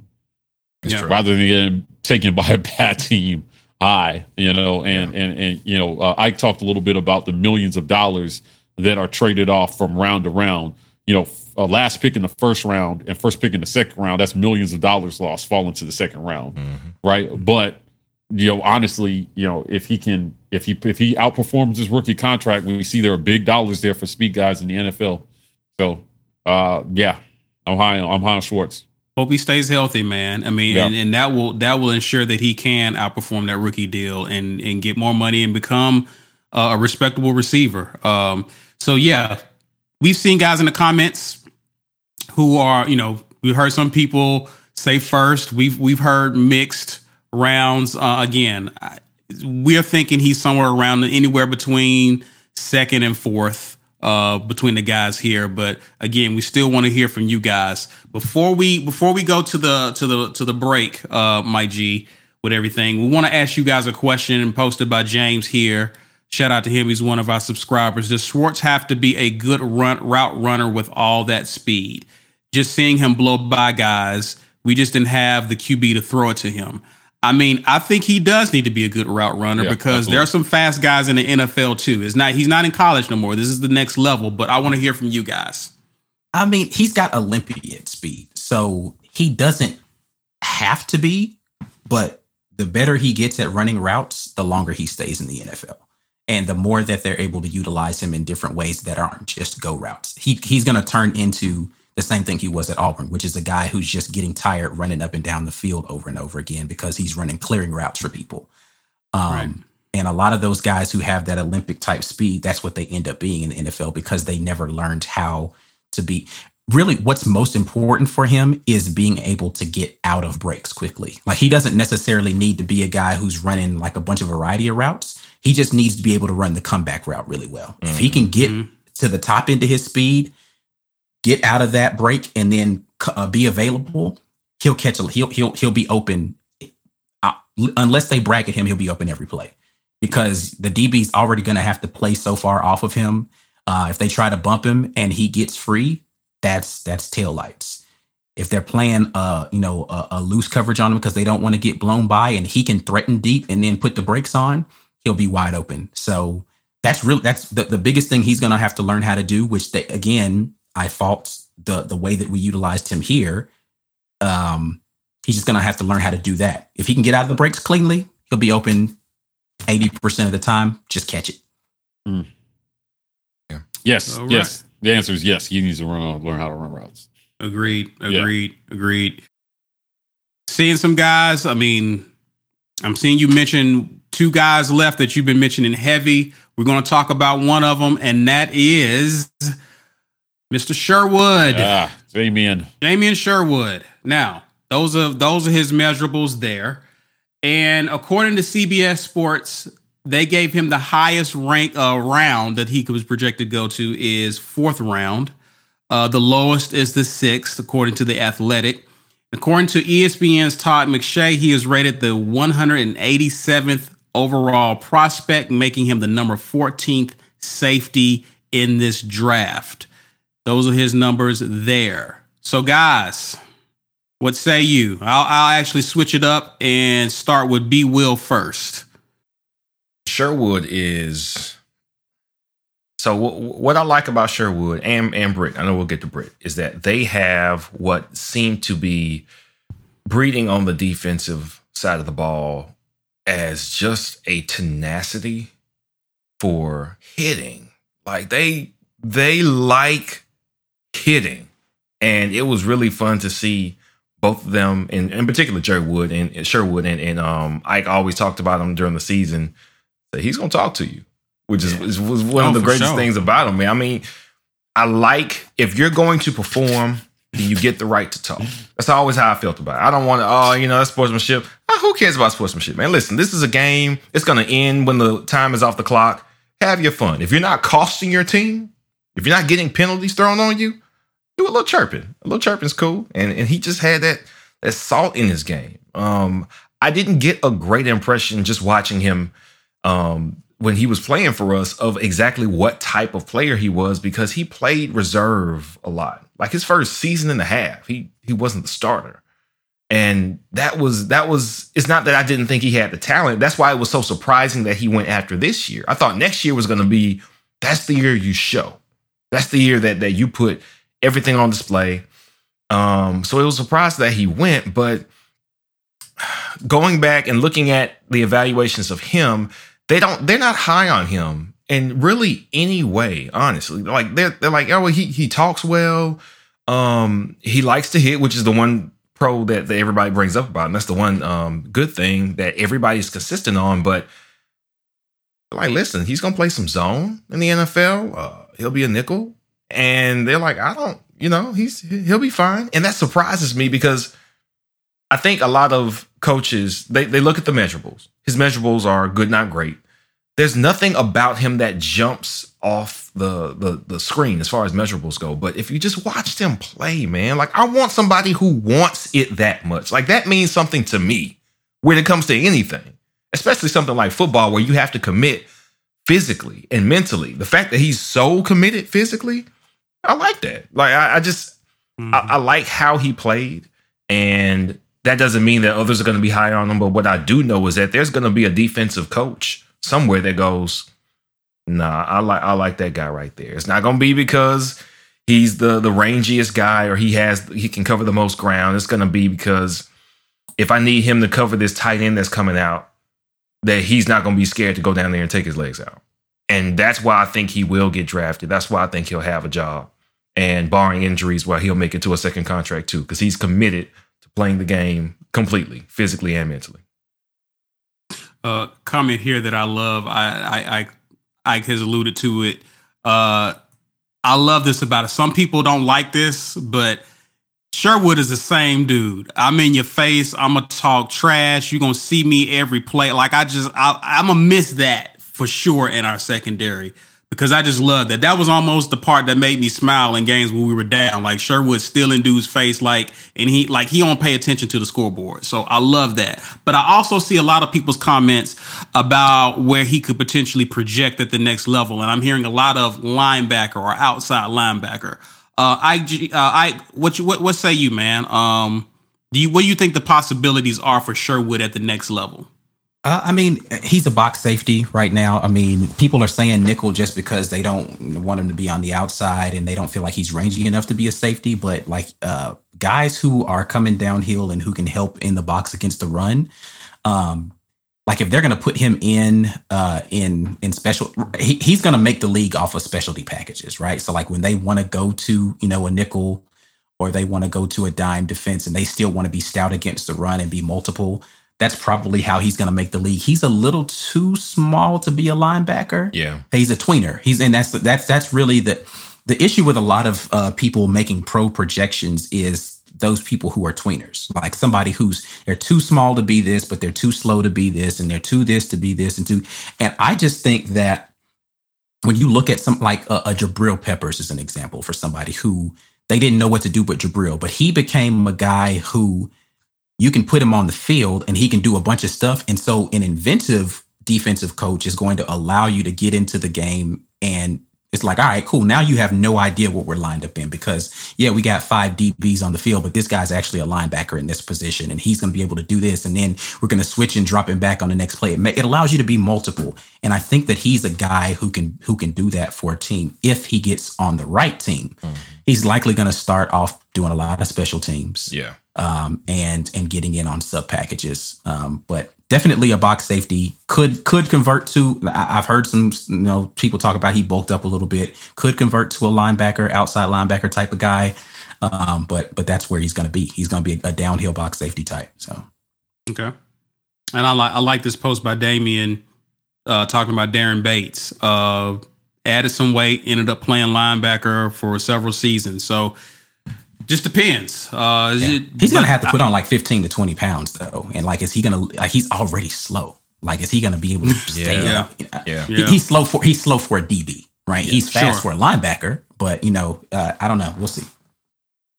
rather than getting taken by a bad team high, you know. And you know, Ike talked a little bit about the millions of dollars that are traded off from round to round. You know, last pick in the first round and first pick in the second round, that's millions of dollars lost falling to the second round, right? But you know, honestly, you know, if he outperforms his rookie contract, we see there are big dollars there for speed guys in the NFL. So, I'm high on Schwartz. Hope he stays healthy, man. I mean, and that will ensure that he can outperform that rookie deal and get more money and become a respectable receiver. We've seen guys in the comments who are, you know, we heard some people say first. We've heard mixed rounds. Again, we're thinking he's somewhere around anywhere between second and fourth between the guys here. But again, we still want to hear from you guys before we go to the break. My G, with everything, we want to ask you guys a question posted by James here. Shout out to him. He's one of our subscribers. Does Schwartz have to be a good route runner with all that speed? Just seeing him blow by guys, we just didn't have the QB to throw it to him. I mean, I think he does need to be a good route runner because there are some fast guys in the NFL too. He's not in college no more. This is the next level, but I want to hear from you guys. I mean, he's got Olympian speed, so he doesn't have to be, but the better he gets at running routes, the longer he stays in the NFL. And the more that they're able to utilize him in different ways that aren't just go routes, he's going to turn into the same thing he was at Auburn, which is a guy who's just getting tired running up and down the field over and over again because he's running clearing routes for people. And a lot of those guys who have that Olympic type speed, that's what they end up being in the NFL because they never learned how to be. Really, what's most important for him is being able to get out of breaks quickly. Like, he doesn't necessarily need to be a guy who's running like a bunch of variety of routes. He just needs to be able to run the comeback route really well. Mm-hmm. If he can get to the top end of his speed, get out of that break, and then be available, he'll catch. He'll be open. Unless they bracket him, he'll be open every play because the DB's already going to have to play so far off of him. If they try to bump him and he gets free, that's taillights. If they're playing, a loose coverage on him because they don't want to get blown by, and he can threaten deep and then put the brakes on, he'll be wide open. So that's really the biggest thing he's going to have to learn how to do. Which they again. I fault the way that we utilized him here. He's just going to have to learn how to do that. If he can get out of the breaks cleanly, he'll be open 80% of the time. Just catch it. Mm. Yeah. Yes. Right. Yes. The answer is yes. He needs to learn how to run routes. Agreed. Seeing some guys, I mean, I'm seeing you mention two guys left that you've been mentioning heavy. We're going to talk about one of them, and that is Mr. Sherwood. Jamien Sherwood. Now, those are his measurables there. And according to CBS Sports, they gave him the highest rank round that he was projected to go to is fourth round. The lowest is the sixth, according to The Athletic. According to ESPN's Todd McShay, he is rated the 187th overall prospect, making him the number 14th safety in this draft. Those are his numbers there. So, guys, what say you? I'll actually switch it up and start with B. Will first. Sherwood is... So what I like about Sherwood and Britt, I know we'll get to Britt, is that they have what seemed to be breeding on the defensive side of the ball as just a tenacity for hitting. Like they like hitting. And it was really fun to see both of them, and in particular Sherwood and Ike always talked about him during the season, that he's going to talk to you. Which is was one of the greatest things about him. Man. I mean, I like, if you're going to perform, then you get the right to talk. That's always how I felt about it. I don't want to, that's sportsmanship. Who cares about sportsmanship, man? Listen, this is a game. It's going to end when the time is off the clock. Have your fun. If you're not costing your team, if you're not getting penalties thrown on you, do a little chirping. A little chirping's cool. And he just had that salt in his game. I didn't get a great impression just watching him when he was playing for us of exactly what type of player he was, because he played reserve a lot. Like his first season and a half, he wasn't the starter. And that was it's not that I didn't think he had the talent. That's why it was so surprising that he went after this year. I thought next year was going to be, that's the year you show. That's the year that you put everything on display. So it was surprised that he went, but going back and looking at the evaluations of him, they're not high on him in really any way, honestly. Like they're like, oh, he talks well. He likes to hit, which is the one pro that everybody brings up about him. That's the one good thing that everybody's consistent on. But like, listen, he's gonna play some zone in the NFL. He'll be a nickel, and they're like, I don't, he'll be fine, and that surprises me because I think a lot of coaches, they look at the measurables. His measurables are good, not great. There's nothing about him that jumps off the screen as far as measurables go. But if you just watch him play, man, like I want somebody who wants it that much. Like that means something to me when it comes to anything, especially something like football where you have to commit physically and mentally. The fact that he's so committed physically, I like that. Like I like how he played. And that doesn't mean that others are going to be high on him. But what I do know is that there's going to be a defensive coach somewhere that goes, nah, I like that guy right there. It's not going to be because he's the rangiest guy or he can cover the most ground. It's going to be because if I need him to cover this tight end that's coming out, that he's not going to be scared to go down there and take his legs out. And that's why I think he will get drafted. That's why I think he'll have a job. And barring injuries, well, he'll make it to a second contract too, because he's committed playing the game completely, physically and mentally. Comment here that I love. Ike has alluded to it. I love this about it. Some people don't like this, but Sherwood is the same dude. I'm in your face. I'm going to talk trash. You're going to see me every play. Like I'm going to miss that for sure in our secondary because I just love that. That was almost the part that made me smile in games when we were down. Like Sherwood still in dude's face, and he don't pay attention to the scoreboard. So I love that. But I also see a lot of people's comments about where he could potentially project at the next level. And I'm hearing a lot of linebacker or outside linebacker. What say you, man? What do you think the possibilities are for Sherwood at the next level? I mean, he's a box safety right now. I mean, people are saying nickel just because they don't want him to be on the outside and they don't feel like he's rangy enough to be a safety. But like guys who are coming downhill and who can help in the box against the run, like if they're going to put him in special, he's going to make the league off of specialty packages, right? So like when they want to go to, a nickel or they want to go to a dime defense and they still want to be stout against the run and be multiple, that's probably how he's going to make the league. He's a little too small to be a linebacker. Yeah, he's a tweener. That's really the issue with a lot of people making pro projections is those people who are tweeners, like somebody who's they're too small to be this, but they're too slow to be this, and they're too this to be this, and too. And I just think that when you look at some like a Jabril Peppers is an example for somebody who they didn't know what to do with Jabril, but he became a guy who you can put him on the field and he can do a bunch of stuff. And so an inventive defensive coach is going to allow you to get into the game and it's like, all right, cool. Now you have no idea what we're lined up in because, yeah, we got five DBs on the field, but this guy's actually a linebacker in this position and he's going to be able to do this. And then we're going to switch and drop him back on the next play. It allows you to be multiple. And I think that he's a guy who can do that for a team if he gets on the right team. Mm-hmm. He's likely going to start off doing a lot of special teams. Yeah. And getting in on sub packages. But definitely a box safety could convert to, I've heard some people talk about he bulked up a little bit, could convert to a linebacker, outside linebacker type of guy. But that's where he's going to be. He's going to be a downhill box safety type. So. Okay. And I like this post by Damien talking about Darren Bates, added some weight, ended up playing linebacker for several seasons. So just depends. Yeah. He's going to have to put on like 15 to 20 pounds though. And like, is he going to, like, he's already slow. Like, is he going to be able to stay? Yeah. Yeah. He's slow for a DB, right? Yeah, he's fast for a linebacker, but I don't know. We'll see.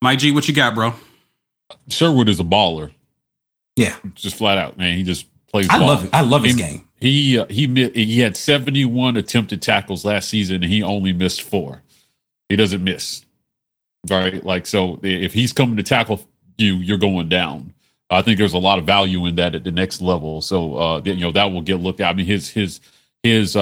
Mike G, what you got, bro? Sherwood is a baller. Yeah. Just flat out, man. He just plays. I love his game. He had 71 attempted tackles last season and he only missed 4. He doesn't miss. Right. Like, so if he's coming to tackle you, you're going down. I think there's a lot of value in that at the next level. So, that will get looked at. I mean, his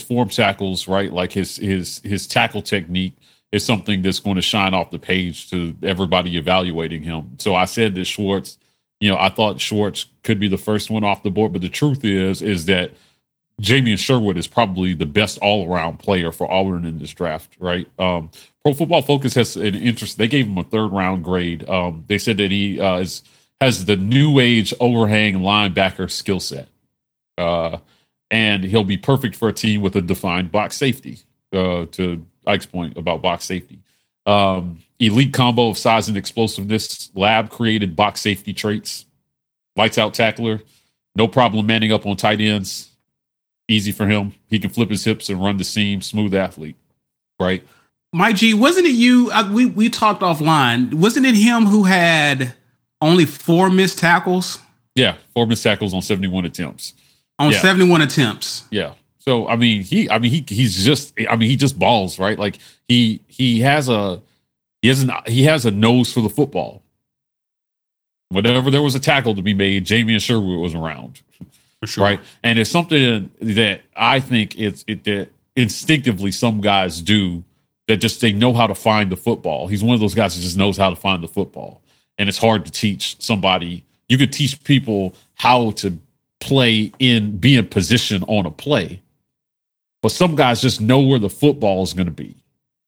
form tackles, right? Like his tackle technique is something that's going to shine off the page to everybody evaluating him. So I said that Schwartz, I thought Schwartz could be the first one off the board, but the truth is that Jamien Sherwood is probably the best all-around player for Auburn in this draft, right? Pro Football Focus has an interest. They gave him a third-round grade. They said that he has the new-age overhang linebacker skill set, and he'll be perfect for a team with a defined box safety, to Ike's point about box safety. Elite combo of size and explosiveness, lab-created box safety traits, lights-out tackler, no problem manning up on tight ends, easy for him. He can flip his hips and run the seam. Smooth athlete, right? Mike G, wasn't it you? We talked offline. Wasn't it him who had only 4 missed tackles? Yeah, 4 missed tackles on 71 attempts. On 71 attempts. Yeah. So he just balls, right? Like he has a nose for the football. Whenever there was a tackle to be made, Jamien Sherwood was around. For sure. Right. And it's something that I think that instinctively some guys do that just they know how to find the football. He's one of those guys that just knows how to find the football. And it's hard to teach somebody. You could teach people how to be in position on a play. But some guys just know where the football is going to be.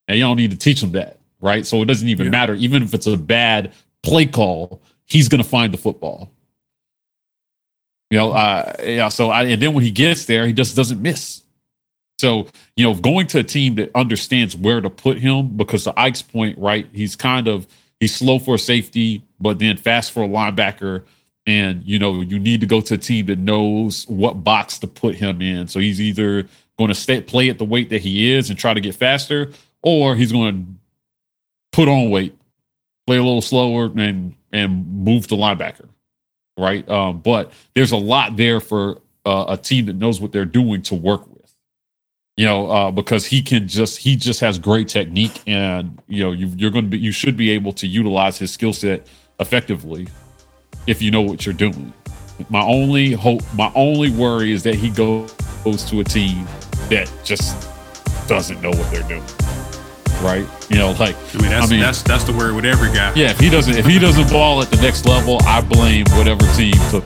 And you don't need to teach them that. Right. So it doesn't even matter. Even if it's a bad play call, he's going to find the football. And then when he gets there, he just doesn't miss. So, going to a team that understands where to put him, because to Ike's point, right, he's slow for safety, but then fast for a linebacker. And, you need to go to a team that knows what box to put him in. So he's either going to play at the weight that he is and try to get faster, or he's going to put on weight, play a little slower and move to linebacker. Right. But there's a lot there for a team that knows what they're doing to work with, because he just has great technique and, you should be able to utilize his skill set effectively if you know what you're doing. My only hope, my only worry is that he goes to a team that just doesn't know what they're doing. Right. That's the word with every guy. Yeah. If he doesn't ball at the next level, I blame whatever team took.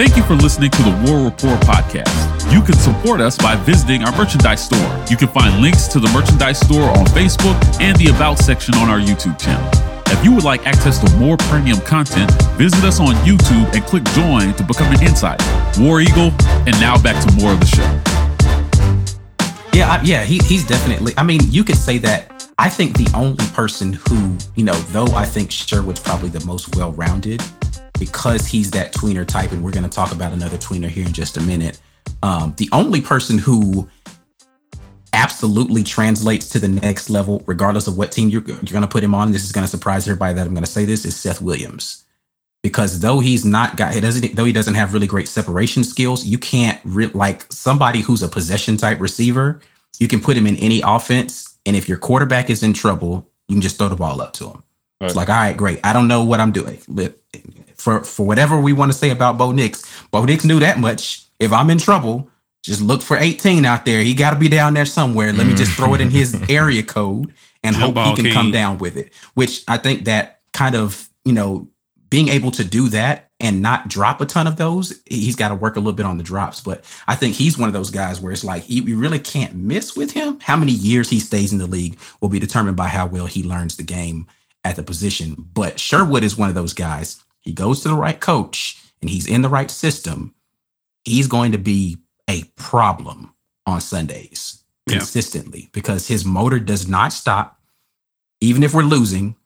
Thank you for listening to the War Report podcast. You can support us by visiting our merchandise store. You can find links to the merchandise store on Facebook and the About section on our YouTube channel. If you would like access to more premium content, visit us on YouTube and click join to become an insider. War Eagle, and now back to more of the show. Yeah, he's definitely, I mean, you could say that. I think the only person who, you know, though I think Sherwood's probably the most well-rounded because he's that tweener type, and we're going to talk about another tweener here in just a minute. The only person who absolutely translates to the next level, regardless of what team you're going to put him on. This is going to surprise everybody that I'm going to say this, is Seth Williams, because though he's not got, he doesn't have really great separation skills. You can't like somebody who's a possession type receiver. You can put him in any offense, and if your quarterback is in trouble, you can just throw the ball up to him. Right. It's like, all right, great. I don't know what I'm doing, but for whatever we want to say about Bo Nix knew that much. If I'm in trouble, just look for 18 out there. He got to be down there somewhere. Let me just throw it in his area code and hope he can come down with it, which I think that kind of, you know, being able to do that and not drop a ton of those, he's got to work a little bit on the drops. But I think he's one of those guys where it's like you really can't miss with him. How many years he stays in the league will be determined by how well he learns the game at the position. But Sherwood is one of those guys. He goes to the right coach and he's in the right system. He's going to be a problem on Sundays consistently because his motor does not stop. Even if we're losing,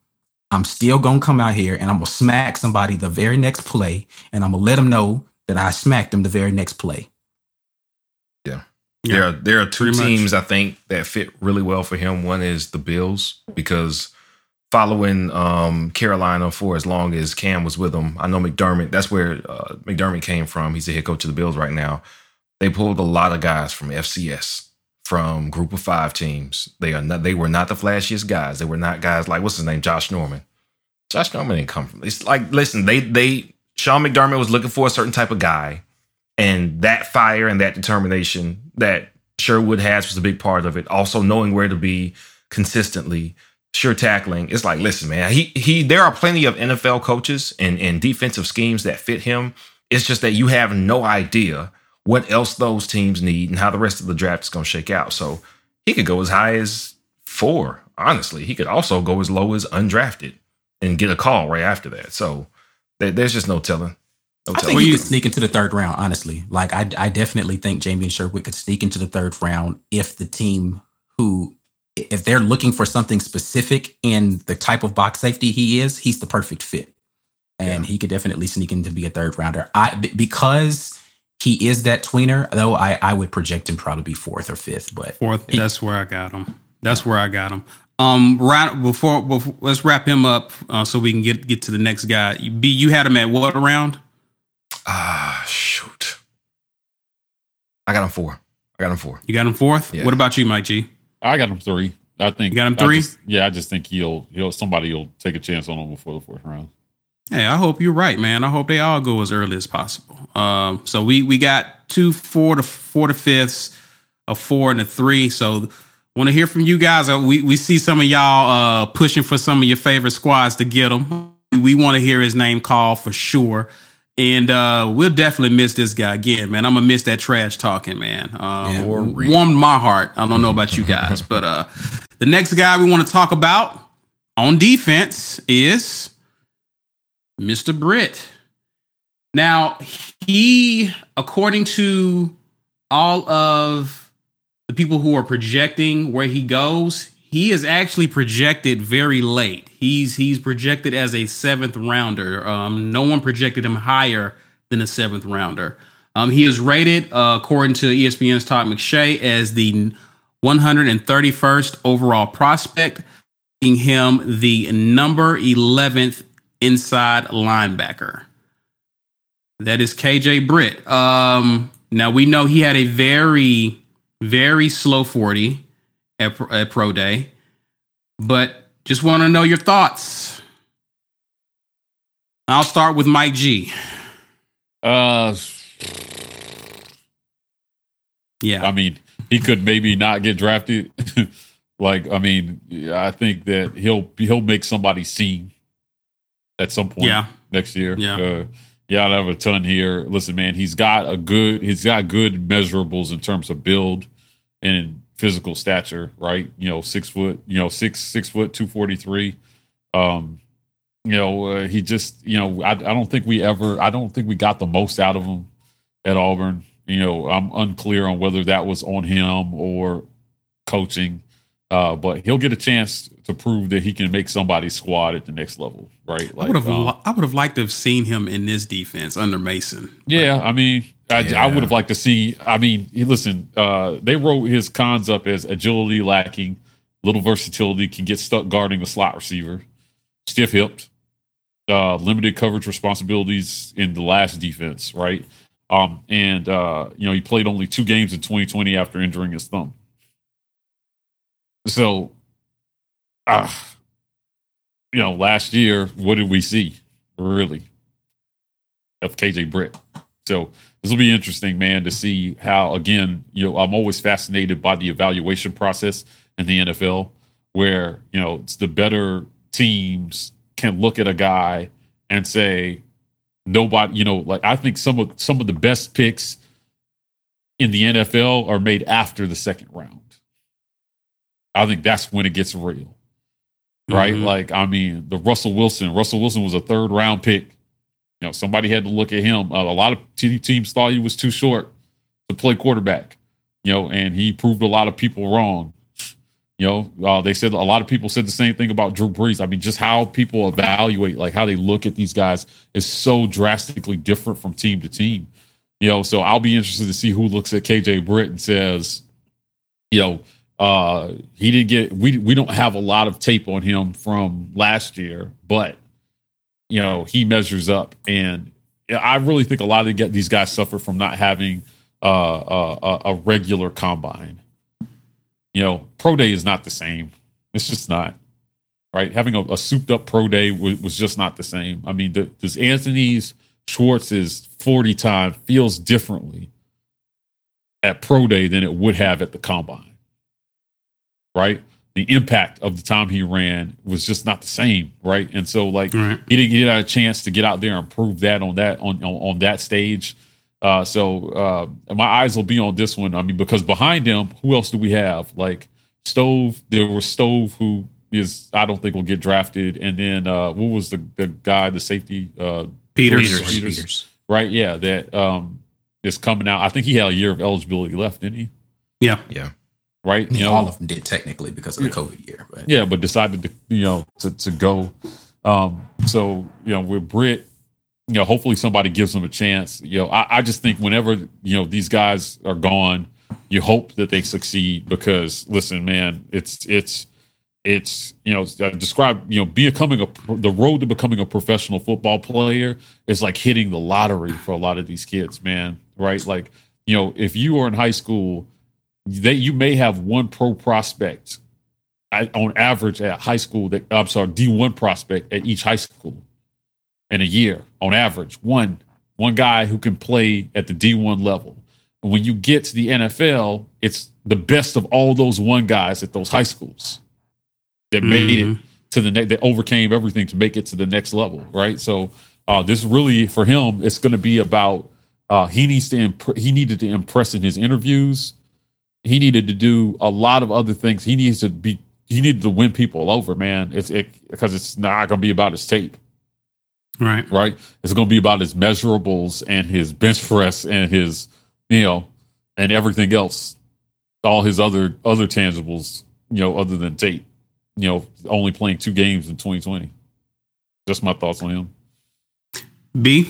I'm still going to come out here and I'm going to smack somebody the very next play, and I'm going to let them know that I smacked them the very next play. Yeah. There are two teams, I think, that fit really well for him. One is the Bills, because following Carolina for as long as Cam was with them, I know McDermott, that's where McDermott came from. He's the head coach of the Bills right now. They pulled a lot of guys from FCS, from Group of Five teams. They were not the flashiest guys. They were not guys like, what's his name, Josh Norman. Josh Norman didn't come from. It's like, listen, Sean McDermott was looking for a certain type of guy, and that fire and that determination that Sherwood has was a big part of it. Also knowing where to be consistently, sure tackling. It's like, listen, man, there are plenty of NFL coaches and defensive schemes that fit him. It's just that you have no idea what else those teams need and how the rest of the draft is going to shake out. So he could go as high as 4, honestly. He could also go as low as undrafted and get a call right after that. So there's just no telling. I think he could sneak into the 3rd round, honestly. Like, I definitely think Jamien Sherwood could sneak into the 3rd round if the team if they're looking for something specific in the type of box safety he is, he's the perfect fit. And he could definitely sneak in to be a 3rd rounder. Because he is that tweener, though I would project him probably be 4th or 5th. But 4th, that's where I got him. Right before, let's wrap him up so we can get to the next guy. B, you had him at what round? Shoot. I got him 4. You got him 4th? Yeah. What about you, Mike G? I got him 3. I think. You got him 3? I just think somebody will take a chance on him before the 4th round. Hey, I hope you're right, man. I hope they all go as early as possible. So we got 2 4-to-5ths, a 4 and a 3. So want to hear from you guys. We see some of y'all pushing for some of your favorite squads to get him. We want to hear his name called for sure. And we'll definitely miss this guy again, man. I'm going to miss that trash talking, man. Warmed my heart. I don't know about you guys, but the next guy we want to talk about on defense is Mr. Britt. Now, he, according to all of the people who are projecting where he goes, he is actually projected very late. He's projected as a 7th rounder. No one projected him higher than a 7th rounder. He is rated, according to ESPN's Todd McShay, as the 131st overall prospect, making him the number 11th inside linebacker. That is KJ Britt. Now we know he had a very, very slow 40 at Pro Day, but just want to know your thoughts. I'll start with Mike G. I mean, he could maybe not get drafted. I think that he'll make somebody see at some point next year. Yeah, I don't have a ton here. Listen, man, he's got good measurables in terms of build and in physical stature, right? You know, 6 foot, you know, six foot, 243. He just, you know, I don't think we got the most out of him at Auburn. You know, I'm unclear on whether that was on him or coaching, but he'll get a chance to prove that he can make somebody's squad at the next level, right? Like, I would have liked to have seen him in this defense under Mason. Yeah, I mean, I would have liked to see. I mean, listen, they wrote his cons up as agility lacking, little versatility, can get stuck guarding the slot receiver, stiff-hipped, limited coverage responsibilities in the last defense, right? He played only 2 games in 2020 after injuring his thumb. So, last year, what did we see really of KJ Britt? So this will be interesting, man, to see how, again, you know, I'm always fascinated by the evaluation process in the NFL where, you know, it's the better teams can look at a guy and say, nobody, you know, like I think some of the best picks in the NFL are made after the second round. I think that's when it gets real, right? Mm-hmm. Like, I mean, the Russell Wilson was a 3rd round pick. You know, somebody had to look at him. A lot of teams thought he was too short to play quarterback, you know, and he proved a lot of people wrong. You know, they said a lot of people said the same thing about Drew Brees. I mean, just how people evaluate, like how they look at these guys is so drastically different from team to team. You know, so I'll be interested to see who looks at KJ Britt and says, you know, he didn't get, we don't have a lot of tape on him from last year, but, you know, he measures up. And I really think a lot of these guys suffer from not having a regular combine. You know, pro day is not the same. It's just not, right? Having a souped-up pro day was just not the same. I mean, does Anthony Schwartz's 40-time feels differently at pro day than it would have at the combine, right? The impact of the time he ran was just not the same, right? And so, like, He didn't get a chance to get out there and prove that on that stage. My eyes will be on this one. I mean, because behind him, who else do we have? Like Stove, there was Stove, who is, I don't think will get drafted. And then what was the guy, the safety? Peters. Right, yeah, that is coming out. I think he had a year of eligibility left, didn't he? Yeah. Right? You know, all of them did technically because of the COVID year. But. Yeah, but decided to, you know, to go. You know, with Britt, you know, hopefully somebody gives them a chance. You know, I just think whenever, you know, these guys are gone, you hope that they succeed because, listen, man, it's you know, describe, you know, the road to becoming a professional football player is like hitting the lottery for a lot of these kids, man, right? Like, you know, if you are in high school, you may have one pro prospect on average at high school D1 prospect at each high school. In a year, on average, one guy who can play at the D1 level. And when you get to the NFL, it's the best of all those one guys at those high schools that made it to the next, that overcame everything to make it to the next level, right? So this really, for him, it's going to be about he needed to impress in his interviews. He needed to do a lot of other things. He needed to win people over, man. Because it's not going to be about his tape. Right. It's going to be about his measurables and his bench press and his, you know, and everything else, all his other tangibles, you know, other than tape, you know, only playing 2 games in 2020. Just my thoughts on him. B.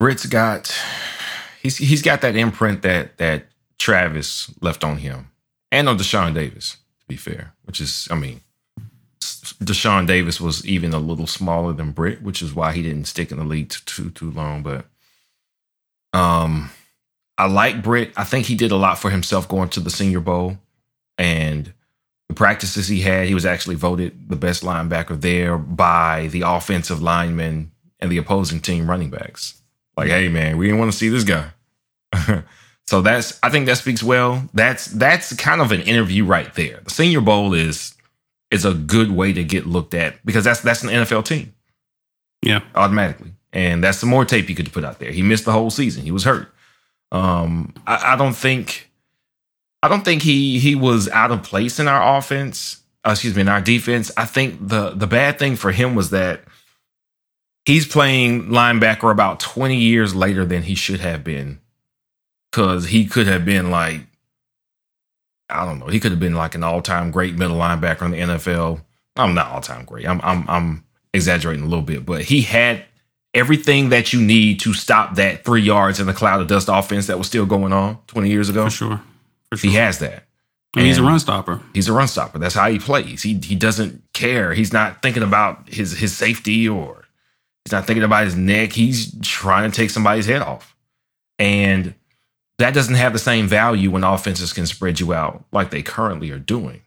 Britt's got, he's got that imprint that Travis left on him and on Deshaun Davis, to be fair, which is, I mean, Deshaun Davis was even a little smaller than Britt, which is why he didn't stick in the league too long. But I like Britt. I think he did a lot for himself going to the Senior Bowl and the practices he had. He was actually voted the best linebacker there by the offensive linemen and the opposing team running backs. Like, hey man, we didn't want to see this guy. So I think that speaks well. That's kind of an interview right there. The Senior Bowl is a good way to get looked at because that's an NFL team. Yeah, automatically. And that's some more tape he could put out there. He missed the whole season. He was hurt. I don't think he was out of place in our offense. In our defense. I think the bad thing for him was that he's playing linebacker about 20 years later than he should have been, because he could have been like, I don't know, he could have been like an all-time great middle linebacker in the NFL. I'm not all-time great. I'm exaggerating a little bit, but he had everything that you need to stop that 3 yards in the cloud of dust offense that was still going on 20 years ago. For sure. He has that. And he's a run stopper. That's how he plays. He doesn't care. He's not thinking about his safety, or he's not thinking about his neck. He's trying to take somebody's head off. And that doesn't have the same value when offenses can spread you out like they currently are doing.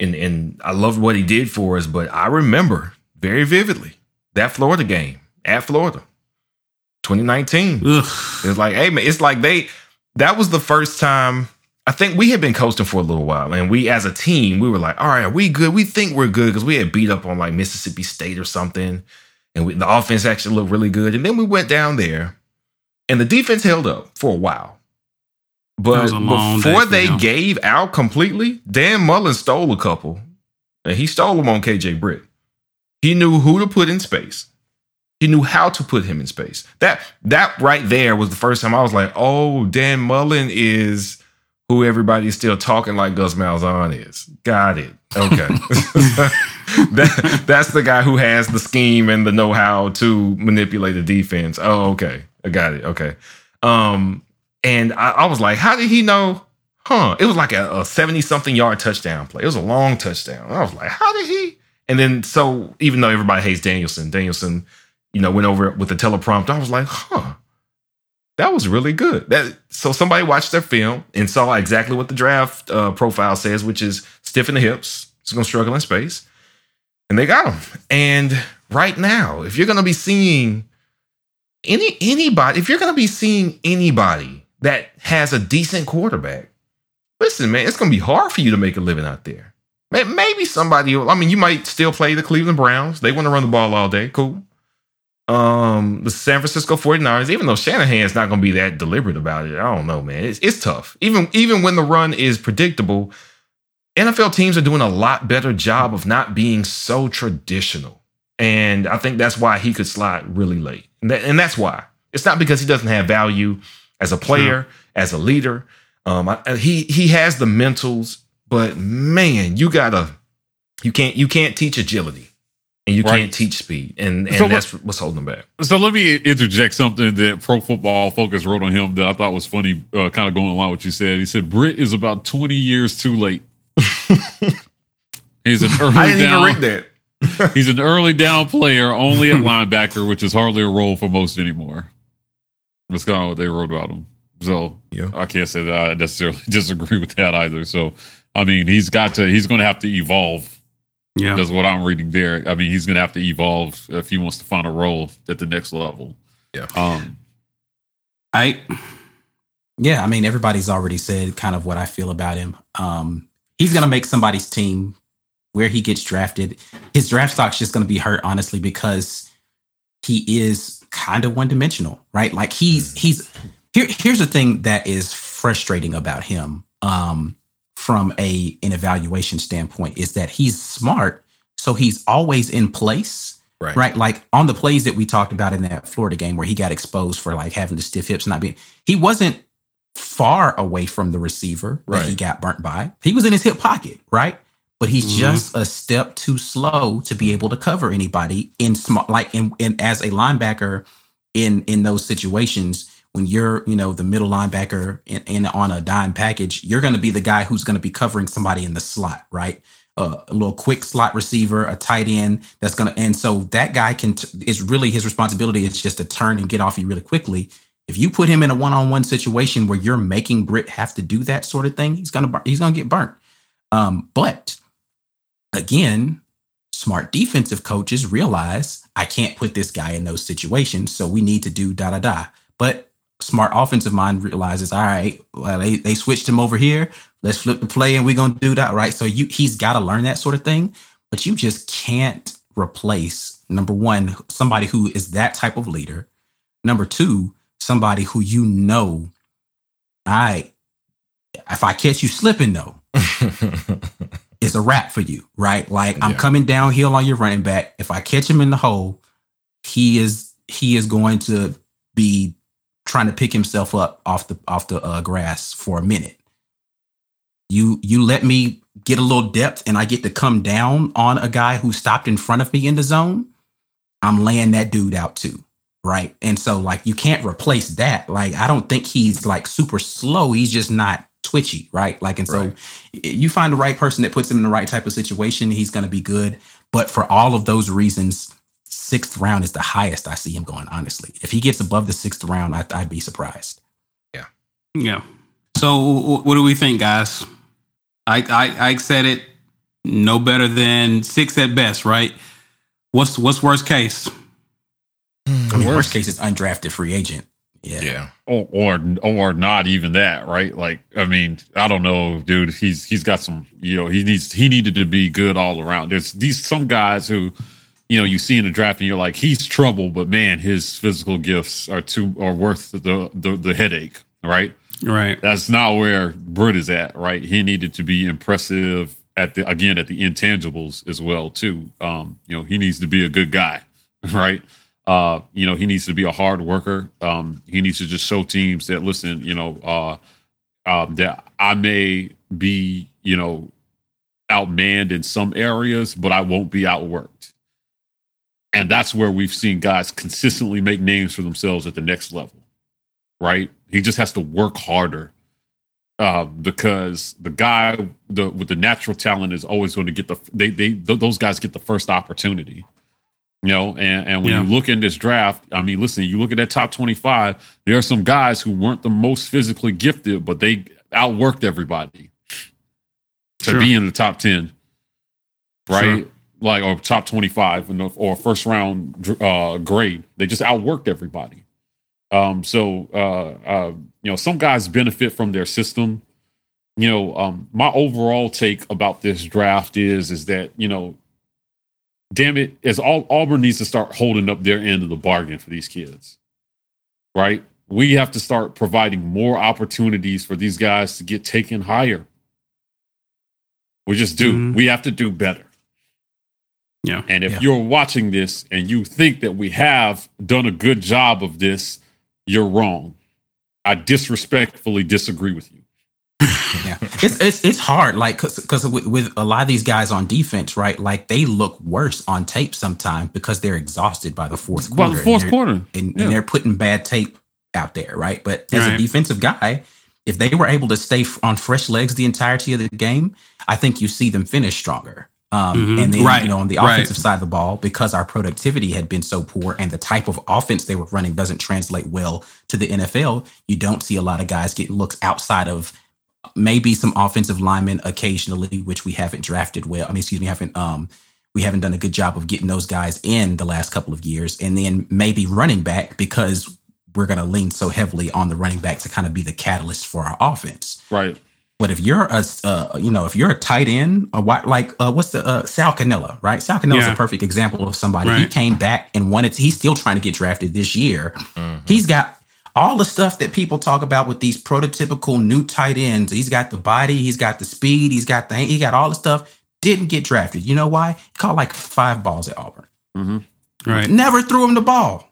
And I loved what he did for us, but I remember very vividly that Florida game at Florida, 2019. Ugh. It's like, hey, man, it's like that was the first time. I think we had been coasting for a little while, and we as a team, we were like, all right, are we good? We think we're good, because we had beat up on like Mississippi State or something, and the offense actually looked really good. And then we went down there, and the defense held up for a while. But before they gave out completely, Dan Mullen stole a couple, and he stole them on KJ Britt. He knew who to put in space. He knew how to put him in space. That right there was the first time I was like, oh, Dan Mullen is who everybody's still talking like Gus Malzahn is. Got it. Okay. That's the guy who has the scheme and the know-how to manipulate the defense. Oh, okay. I got it. Okay. And I was like, how did he know? It was like a 70-something yard touchdown play. It was a long touchdown. I was like, how did he? And then, so even though everybody hates Danielson, went over with the teleprompter. I was like, that was really good. So somebody watched their film and saw exactly what the draft profile says, which is stiffen the hips. It's going to struggle in space. And they got him. And right now, if you're going to be seeing anybody that has a decent quarterback, listen, man, it's going to be hard for you to make a living out there. Maybe somebody, you might still play the Cleveland Browns. They want to run the ball all day. Cool. The San Francisco 49ers, even though Shanahan's not going to be that deliberate about it, I don't know, man. It's tough. Even when the run is predictable, NFL teams are doing a lot better job of not being so traditional. And I think that's why he could slide really late. And that's why. It's not because he doesn't have value as a player, as a leader. He has the mentals, but man, you can't teach agility. And you can't teach speed. And that's what's holding him back. So let me interject something that Pro Football Focus wrote on him that I thought was funny, kind of going along with what you said. He said, Britt is about 20 years too late. He's an early He's an early down player, only at linebacker, which is hardly a role for most anymore. That's kind of what they wrote about him. So yeah. I can't say that I necessarily disagree with that either. So, he's going to have to evolve. Yeah, that's what I'm reading there. He's going to have to evolve if he wants to find a role at the next level. Yeah. Everybody's already said kind of what I feel about him. He's going to make somebody's team where he gets drafted. His draft stock's just going to be hurt, honestly, because he is kind of one-dimensional, right? Like here's the thing that is frustrating about him. From an evaluation standpoint is that he's smart, so he's always in place, right? Like on the plays that we talked about in that Florida game where he got exposed for like having the stiff hips, he wasn't far away from the receiver that he got burnt by. He was in his hip pocket, right? But he's just a step too slow to be able to cover anybody in small, like in as a linebacker in those situations. When you're, the middle linebacker in on a dime package, you're going to be the guy who's going to be covering somebody in the slot, right? A little quick slot receiver, a tight end that's going to, and so that guy is really his responsibility. It's just to turn and get off you really quickly. If you put him in a one-on-one situation where you're making Britt have to do that sort of thing, he's going to get burnt. But again, smart defensive coaches realize I can't put this guy in those situations, so we need to do da-da-da. But smart offensive mind realizes, all right, well, they switched him over here. Let's flip the play and we're going to do that, right? So he's got to learn that sort of thing. But you just can't replace Number one, somebody who is that type of leader. Number two, somebody who, you know, if I catch you slipping, though, it's a wrap for you, right? Like, I'm coming downhill on your running back. If I catch him in the hole, he is going to be trying to pick himself up off the grass for a minute. You let me get a little depth and I get to come down on a guy who stopped in front of me in the zone. I'm laying that dude out too. Right. And so, like, you can't replace that. Like, I don't think he's like super slow. He's just not twitchy. Right. Like, and so you find the right person that puts him in the right type of situation. He's going to be good. But for all of those reasons, 6th round is the highest I see him going. Honestly, if he gets above the 6th round, I'd be surprised. Yeah. Yeah. So what do we think, guys? I said it, no better than 6 at best, right? What's worst case? I mean, worst case is undrafted free agent. Yeah. Or not even that, right? Like, I mean, I don't know, dude. He's got some, you know, he needed to be good all around. There's some guys who, you know, you see in the draft and you're like, he's trouble, but man, his physical gifts are worth the headache, right? Right. That's not where Britt is at, right? He needed to be impressive at the intangibles as well, too. You know, he needs to be a good guy, right? You know, he needs to be a hard worker. He needs to just show teams that, listen, you know, that I may be, you know, outmanned in some areas, but I won't be outworked. And that's where we've seen guys consistently make names for themselves at the next level, right? He just has to work harder because the guy with the natural talent is always going to get those guys get the first opportunity, you know. And when you look in this draft, I mean, listen, you look at that top 25, there are some guys who weren't the most physically gifted, but they outworked everybody to be in the top 10, right? Sure. Like, or top 25 or first round grade. They just outworked everybody. So, you know, some guys benefit from their system. You know, my overall take about this draft is that, you know, damn it, Auburn needs to start holding up their end of the bargain for these kids, right? We have to start providing more opportunities for these guys to get taken higher. We just do. Mm-hmm. We have to do better. Yeah. And if you're watching this and you think that we have done a good job of this, you're wrong. I disrespectfully disagree with you. Yeah, it's hard, like, because with a lot of these guys on defense, right? Like, they look worse on tape sometimes because they're exhausted by the fourth quarter. And they're putting bad tape out there, right? But as a defensive guy, if they were able to stay on fresh legs the entirety of the game, I think you see them finish stronger. And then, you know, on the offensive side of the ball, because our productivity had been so poor and the type of offense they were running doesn't translate well to the NFL, you don't see a lot of guys getting looks outside of maybe some offensive linemen occasionally, which we haven't drafted well. I mean, excuse me, we haven't done a good job of getting those guys in the last couple of years. And then maybe running back, because we're going to lean so heavily on the running back to kind of be the catalyst for our offense. Right. But if you're a tight end, what's Sal Canella, right? Sal Canella is a perfect example of somebody. Right. He came back and he's still trying to get drafted this year. Mm-hmm. He's got all the stuff that people talk about with these prototypical new tight ends. He's got the body, he's got the speed, he got all the stuff. Didn't get drafted. You know why? He caught like 5 balls at Auburn. Mm-hmm. Right. Never threw him the ball.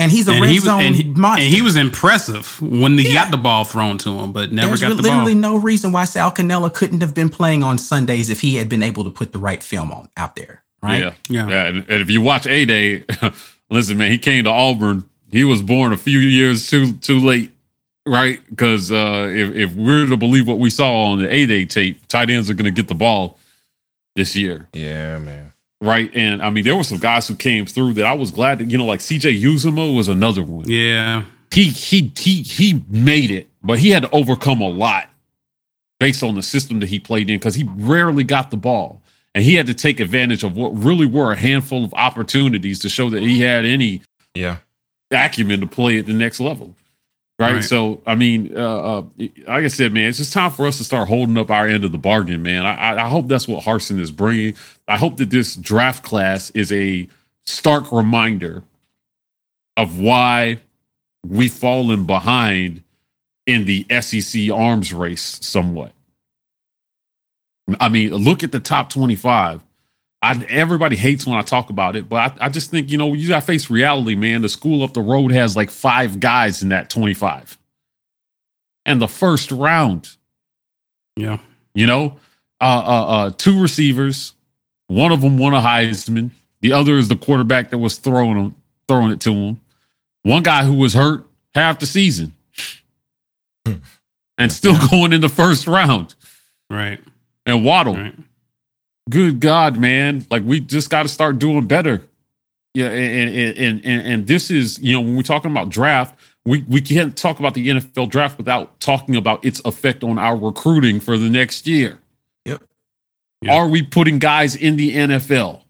And he's a red zone monster. And he was impressive when he got the ball thrown to him, but never got the ball. There's literally no reason why Sal Canella couldn't have been playing on Sundays if he had been able to put the right film out there, right? Yeah. And if you watch A-Day, listen, man, he came to Auburn. He was born a few years too late, right? Because if we're to believe what we saw on the A-Day tape, tight ends are going to get the ball this year. Yeah, man. Right, and I mean, there were some guys who came through that I was glad that, you know, like CJ Uzoma was another one. Yeah, he made it, but he had to overcome a lot based on the system that he played in because he rarely got the ball, and he had to take advantage of what really were a handful of opportunities to show that he had any acumen to play at the next level. Right. So I mean, like I said, man, it's just time for us to start holding up our end of the bargain, man. I hope that's what Harsin is bringing. I hope that this draft class is a stark reminder of why we've fallen behind in the SEC arms race somewhat. I mean, look at the top 25. Everybody hates when I talk about it, but I just think, you know, you got to face reality, man. The school up the road has like 5 guys in that 25. And the first round. Yeah. You know, 2 receivers. One of them won a Heisman. The other is the quarterback that was throwing it to him. One guy who was hurt half the season and still going in the first round. Right. And Waddle. Right. Good God, man. Like, we just got to start doing better. Yeah. And this is, you know, when we're talking about draft, we can't talk about the NFL draft without talking about its effect on our recruiting for the next year. Yep. Yep. Are we putting guys in the NFL?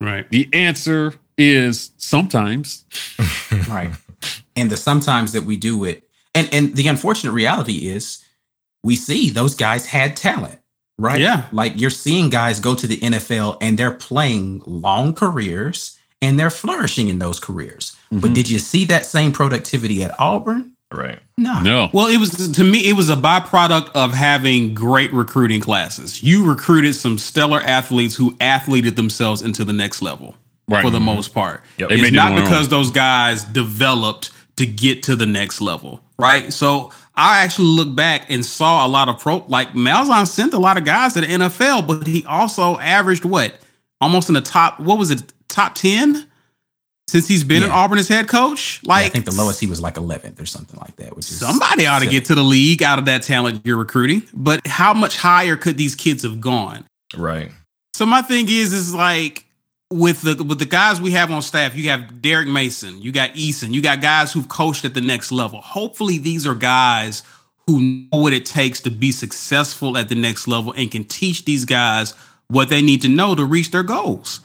Right. The answer is sometimes. Right. And the sometimes that we do it. And the unfortunate reality is we see those guys had talent, right? Yeah. Like, you're seeing guys go to the NFL and they're playing long careers and they're flourishing in those careers. Mm-hmm. But did you see that same productivity at Auburn? Right. No. Well, it was, to me, it was a byproduct of having great recruiting classes. You recruited some stellar athletes who athleted themselves into the next level, right, for the most part. Yep. It's not because those guys developed to get to the next level, right? So I actually look back and saw a lot of like Malzahn sent a lot of guys to the NFL, but he also averaged almost in the top, top 10? Since he's been at Auburn as head coach, I think the lowest he was like 11th or something like that. Which is somebody ought to get to the league out of that talent you're recruiting. But how much higher could these kids have gone? Right. So my thing is like with the guys we have on staff, you have Derek Mason, you got Eason, you got guys who've coached at the next level. Hopefully, these are guys who know what it takes to be successful at the next level and can teach these guys what they need to know to reach their goals.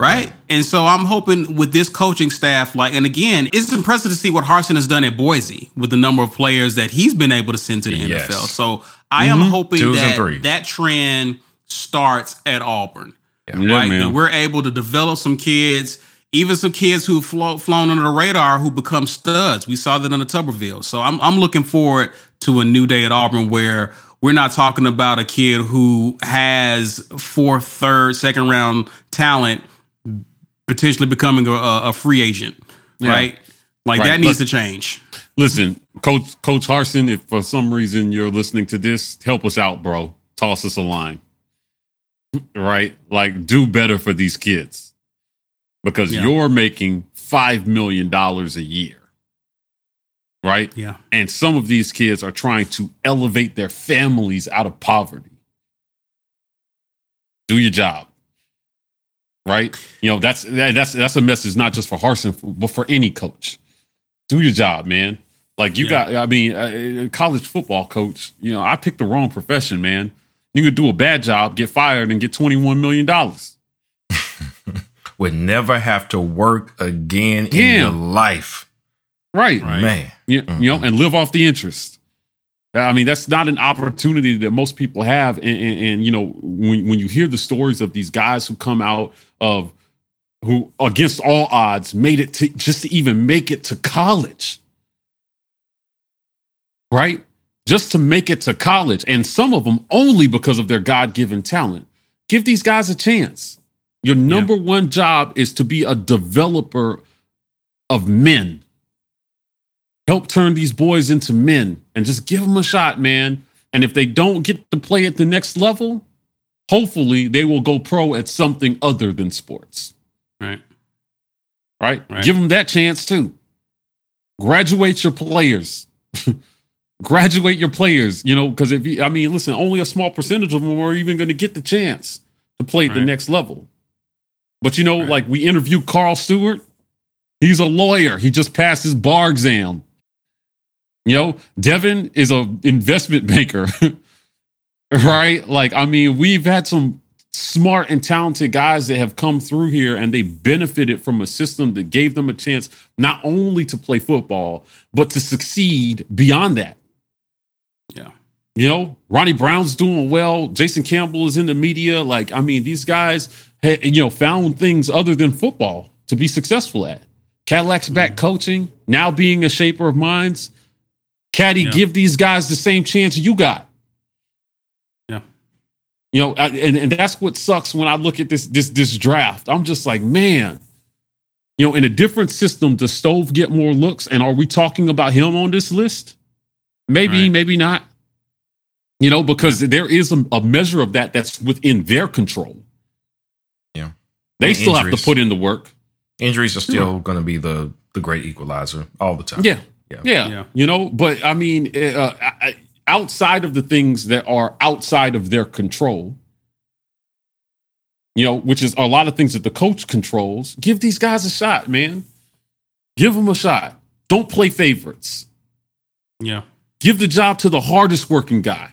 Right. And so I'm hoping with this coaching staff, and again, it's impressive to see what Harsin has done at Boise with the number of players that he's been able to send to the NFL. So I am hoping that trend starts at Auburn. Yeah. Right. Yeah, and we're able to develop some kids, even some kids who've flown under the radar, who become studs. We saw that in the Tuberville. So I'm looking forward to a new day at Auburn where we're not talking about a kid who has 2nd round talent potentially becoming a free agent, right? Like, that needs to change. Listen, Coach Harsin, if for some reason you're listening to this, help us out, bro. Toss us a line, right? Like, do better for these kids because you're making $5 million a year, right? Yeah. And some of these kids are trying to elevate their families out of poverty. Do your job. Right. You know, that's a message, not just for Harsin, but for any coach. Do your job, man. Like, you got, I mean, college football coach, you know, I picked the wrong profession, man. You could do a bad job, get fired and get $21 million. Would never have to work again in your life. Right. Man. You know, and live off the interest. I mean, that's not an opportunity that most people have. And you know, when you hear the stories of these guys who come out of, who against all odds made it to just to even make it to college, right? Just to make it to college. And some of them only because of their God-given talent. Give these guys a chance. Your number one job is to be a developer of men. Help turn these boys into men and just give them a shot, man. And if they don't get to play at the next level, hopefully they will go pro at something other than sports. Right. Give them that chance too. Graduate your players. You know, because only a small percentage of them are even going to get the chance to play at the next level. But you know, like we interviewed Carl Stewart. He's a lawyer. He just passed his bar exam. You know, Devin is an investment banker, right? Like, I mean, we've had some smart and talented guys that have come through here and they benefited from a system that gave them a chance not only to play football, but to succeed beyond that. Yeah. You know, Ronnie Brown's doing well. Jason Campbell is in the media. Like, I mean, these guys found things other than football to be successful at. Cadillac's back coaching, now being a shaper of minds. Caddy, give these guys the same chance you got. Yeah. And that's what sucks when I look at this draft. I'm just like, man, in a different system, does Stove get more looks? And are we talking about him on this list? Maybe, maybe not. Because there is a measure of that that's within their control. Yeah. They still have to put in the work. Injuries are still going to be the great equalizer all the time. Yeah. But I mean, outside of the things that are outside of their control, which is a lot of things that the coach controls, give these guys a shot, man. Give them a shot. Don't play favorites. Yeah. Give the job to the hardest working guy.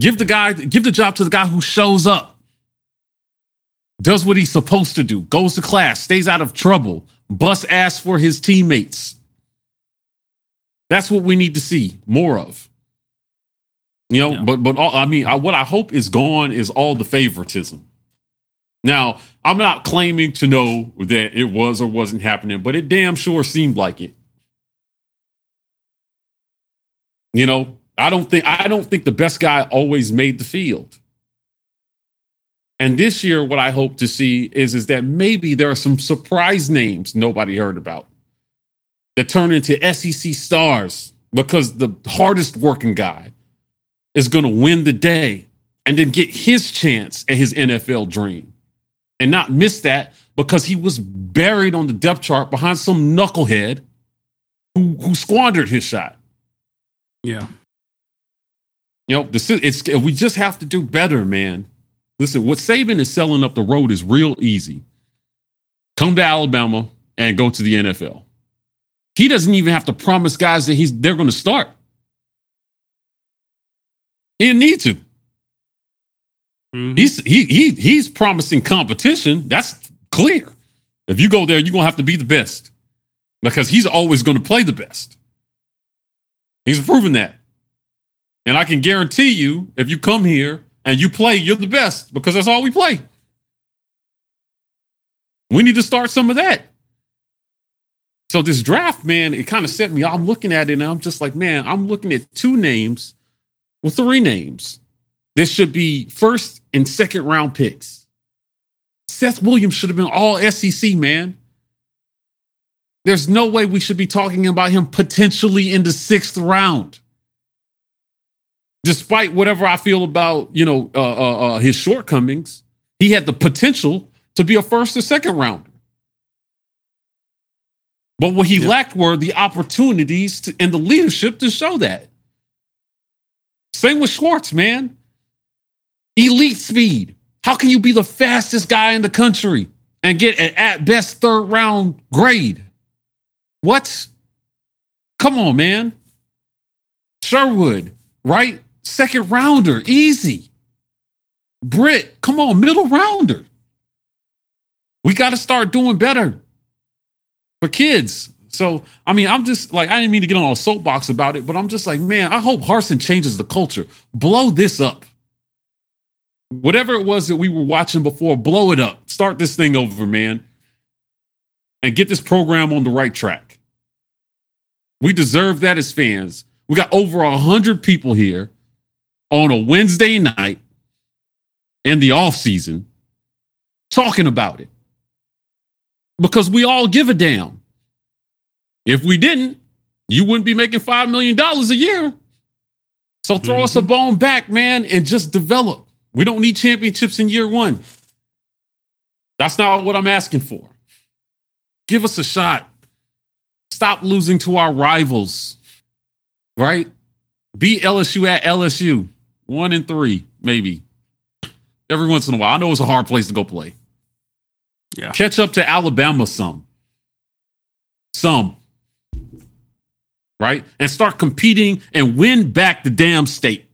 Give the job to the guy who shows up, does what he's supposed to do, goes to class, stays out of trouble, busts ass for his teammates. That's what we need to see more of. What I hope is gone is all the favoritism. Now, I'm not claiming to know that it was or wasn't happening, but it damn sure seemed like it. I don't think the best guy always made the field. And this year, what I hope to see is that maybe there are some surprise names nobody heard about that turn into SEC stars because the hardest working guy is going to win the day and then get his chance at his NFL dream and not miss that because he was buried on the depth chart behind some knucklehead who squandered his shot. Yeah. We just have to do better, man. Listen, what Saban is selling up the road is real easy. Come to Alabama and go to the NFL. He doesn't even have to promise guys that they're going to start. He didn't need to. Mm-hmm. He's promising competition. That's clear. If you go there, you're going to have to be the best because he's always going to play the best. He's proven that. And I can guarantee you, if you come here and you play, you're the best because that's all we play. We need to start some of that. So this draft, man, it kind of set me. I'm looking at it and I'm just like, man, I'm looking at two names, well, three names. This should be first and second round picks. Seth Williams should have been all SEC, man. There's no way we should be talking about him potentially in the sixth round. Despite whatever I feel about, his shortcomings, he had the potential to be a first or second rounder. But what he lacked were the opportunities and the leadership to show that. Same with Schwartz, man. Elite speed. How can you be the fastest guy in the country and get an at-best third-round grade? What? Come on, man. Sherwood, right? Second rounder, easy. Britt, come on, middle rounder. We got to start doing better for kids. So, I mean, I'm just like, I didn't mean to get on a soapbox about it, but I'm just like, man, I hope Harsin changes the culture. Blow this up. Whatever it was that we were watching before, blow it up. Start this thing over, man. And get this program on the right track. We deserve that as fans. We got over 100 people here on a Wednesday night in the offseason talking about it because we all give a damn. If we didn't, you wouldn't be making $5 million a year. So throw us a bone back, man, and just develop. We don't need championships in year one. That's not what I'm asking for. Give us a shot. Stop losing to our rivals, right? Beat LSU at LSU, 1-3, maybe. Every once in a while. I know it's a hard place to go play. Yeah. Catch up to Alabama some, right? And start competing and win back the damn state.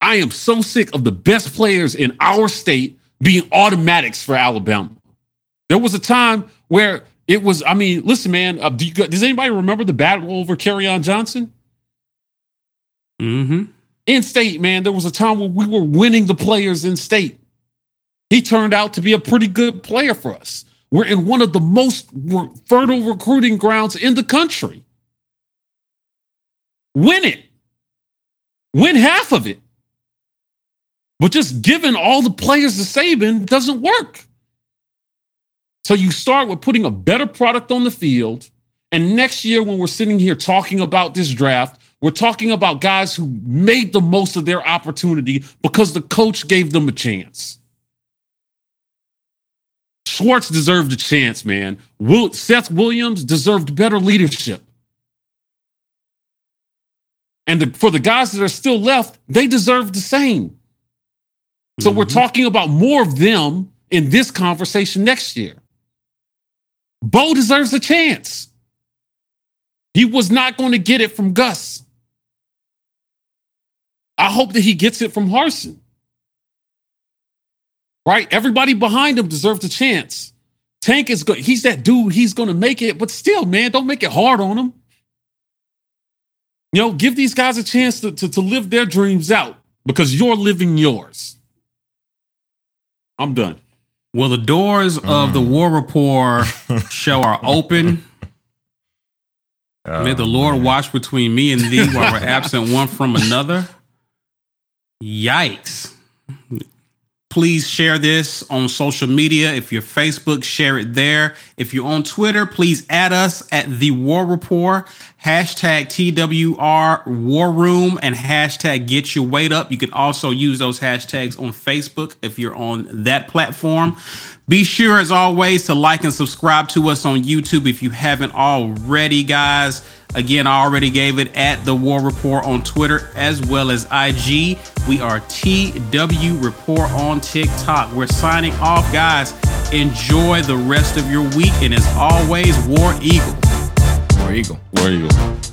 I am so sick of the best players in our state being automatics for Alabama. There was a time where it was, I mean, listen, man, does anybody remember the battle over Kerryon Johnson? Mm-hmm. in state, man, there was a time where we were winning the players in state. He turned out to be a pretty good player for us. We're in one of the most fertile recruiting grounds in the country. Win it. Win half of it. But just giving all the players to Saban doesn't work. So you start with putting a better product on the field. And next year, when we're sitting here talking about this draft, we're talking about guys who made the most of their opportunity because the coach gave them a chance. Schwartz deserved a chance, man. Seth Williams deserved better leadership. And for the guys that are still left, they deserve the same. So we're talking about more of them in this conversation next year. Bo deserves a chance. He was not going to get it from Gus. I hope that he gets it from Harsin. Right? Everybody behind him deserves a chance. Tank is good. He's that dude. He's going to make it. But still, man, don't make it hard on him. You know, give these guys a chance to live their dreams out because you're living yours. I'm done. Well, the doors of the War Rapport show are open. May the Lord watch between me and thee while we're absent one from another. Yikes. Please share this on social media. If you're Facebook, share it there. If you're on Twitter, please add us at The War Rapport, hashtag TWR War Room, and hashtag Get Your Weight Up. You can also use those hashtags on Facebook if you're on that platform. Be sure, as always, to like and subscribe to us on YouTube if you haven't already, guys. Again, I already gave it at The War Rapport on Twitter as well as IG. We are TW Rapport on TikTok. We're signing off, guys. Enjoy the rest of your week. And as always, War Eagle. War Eagle. War Eagle.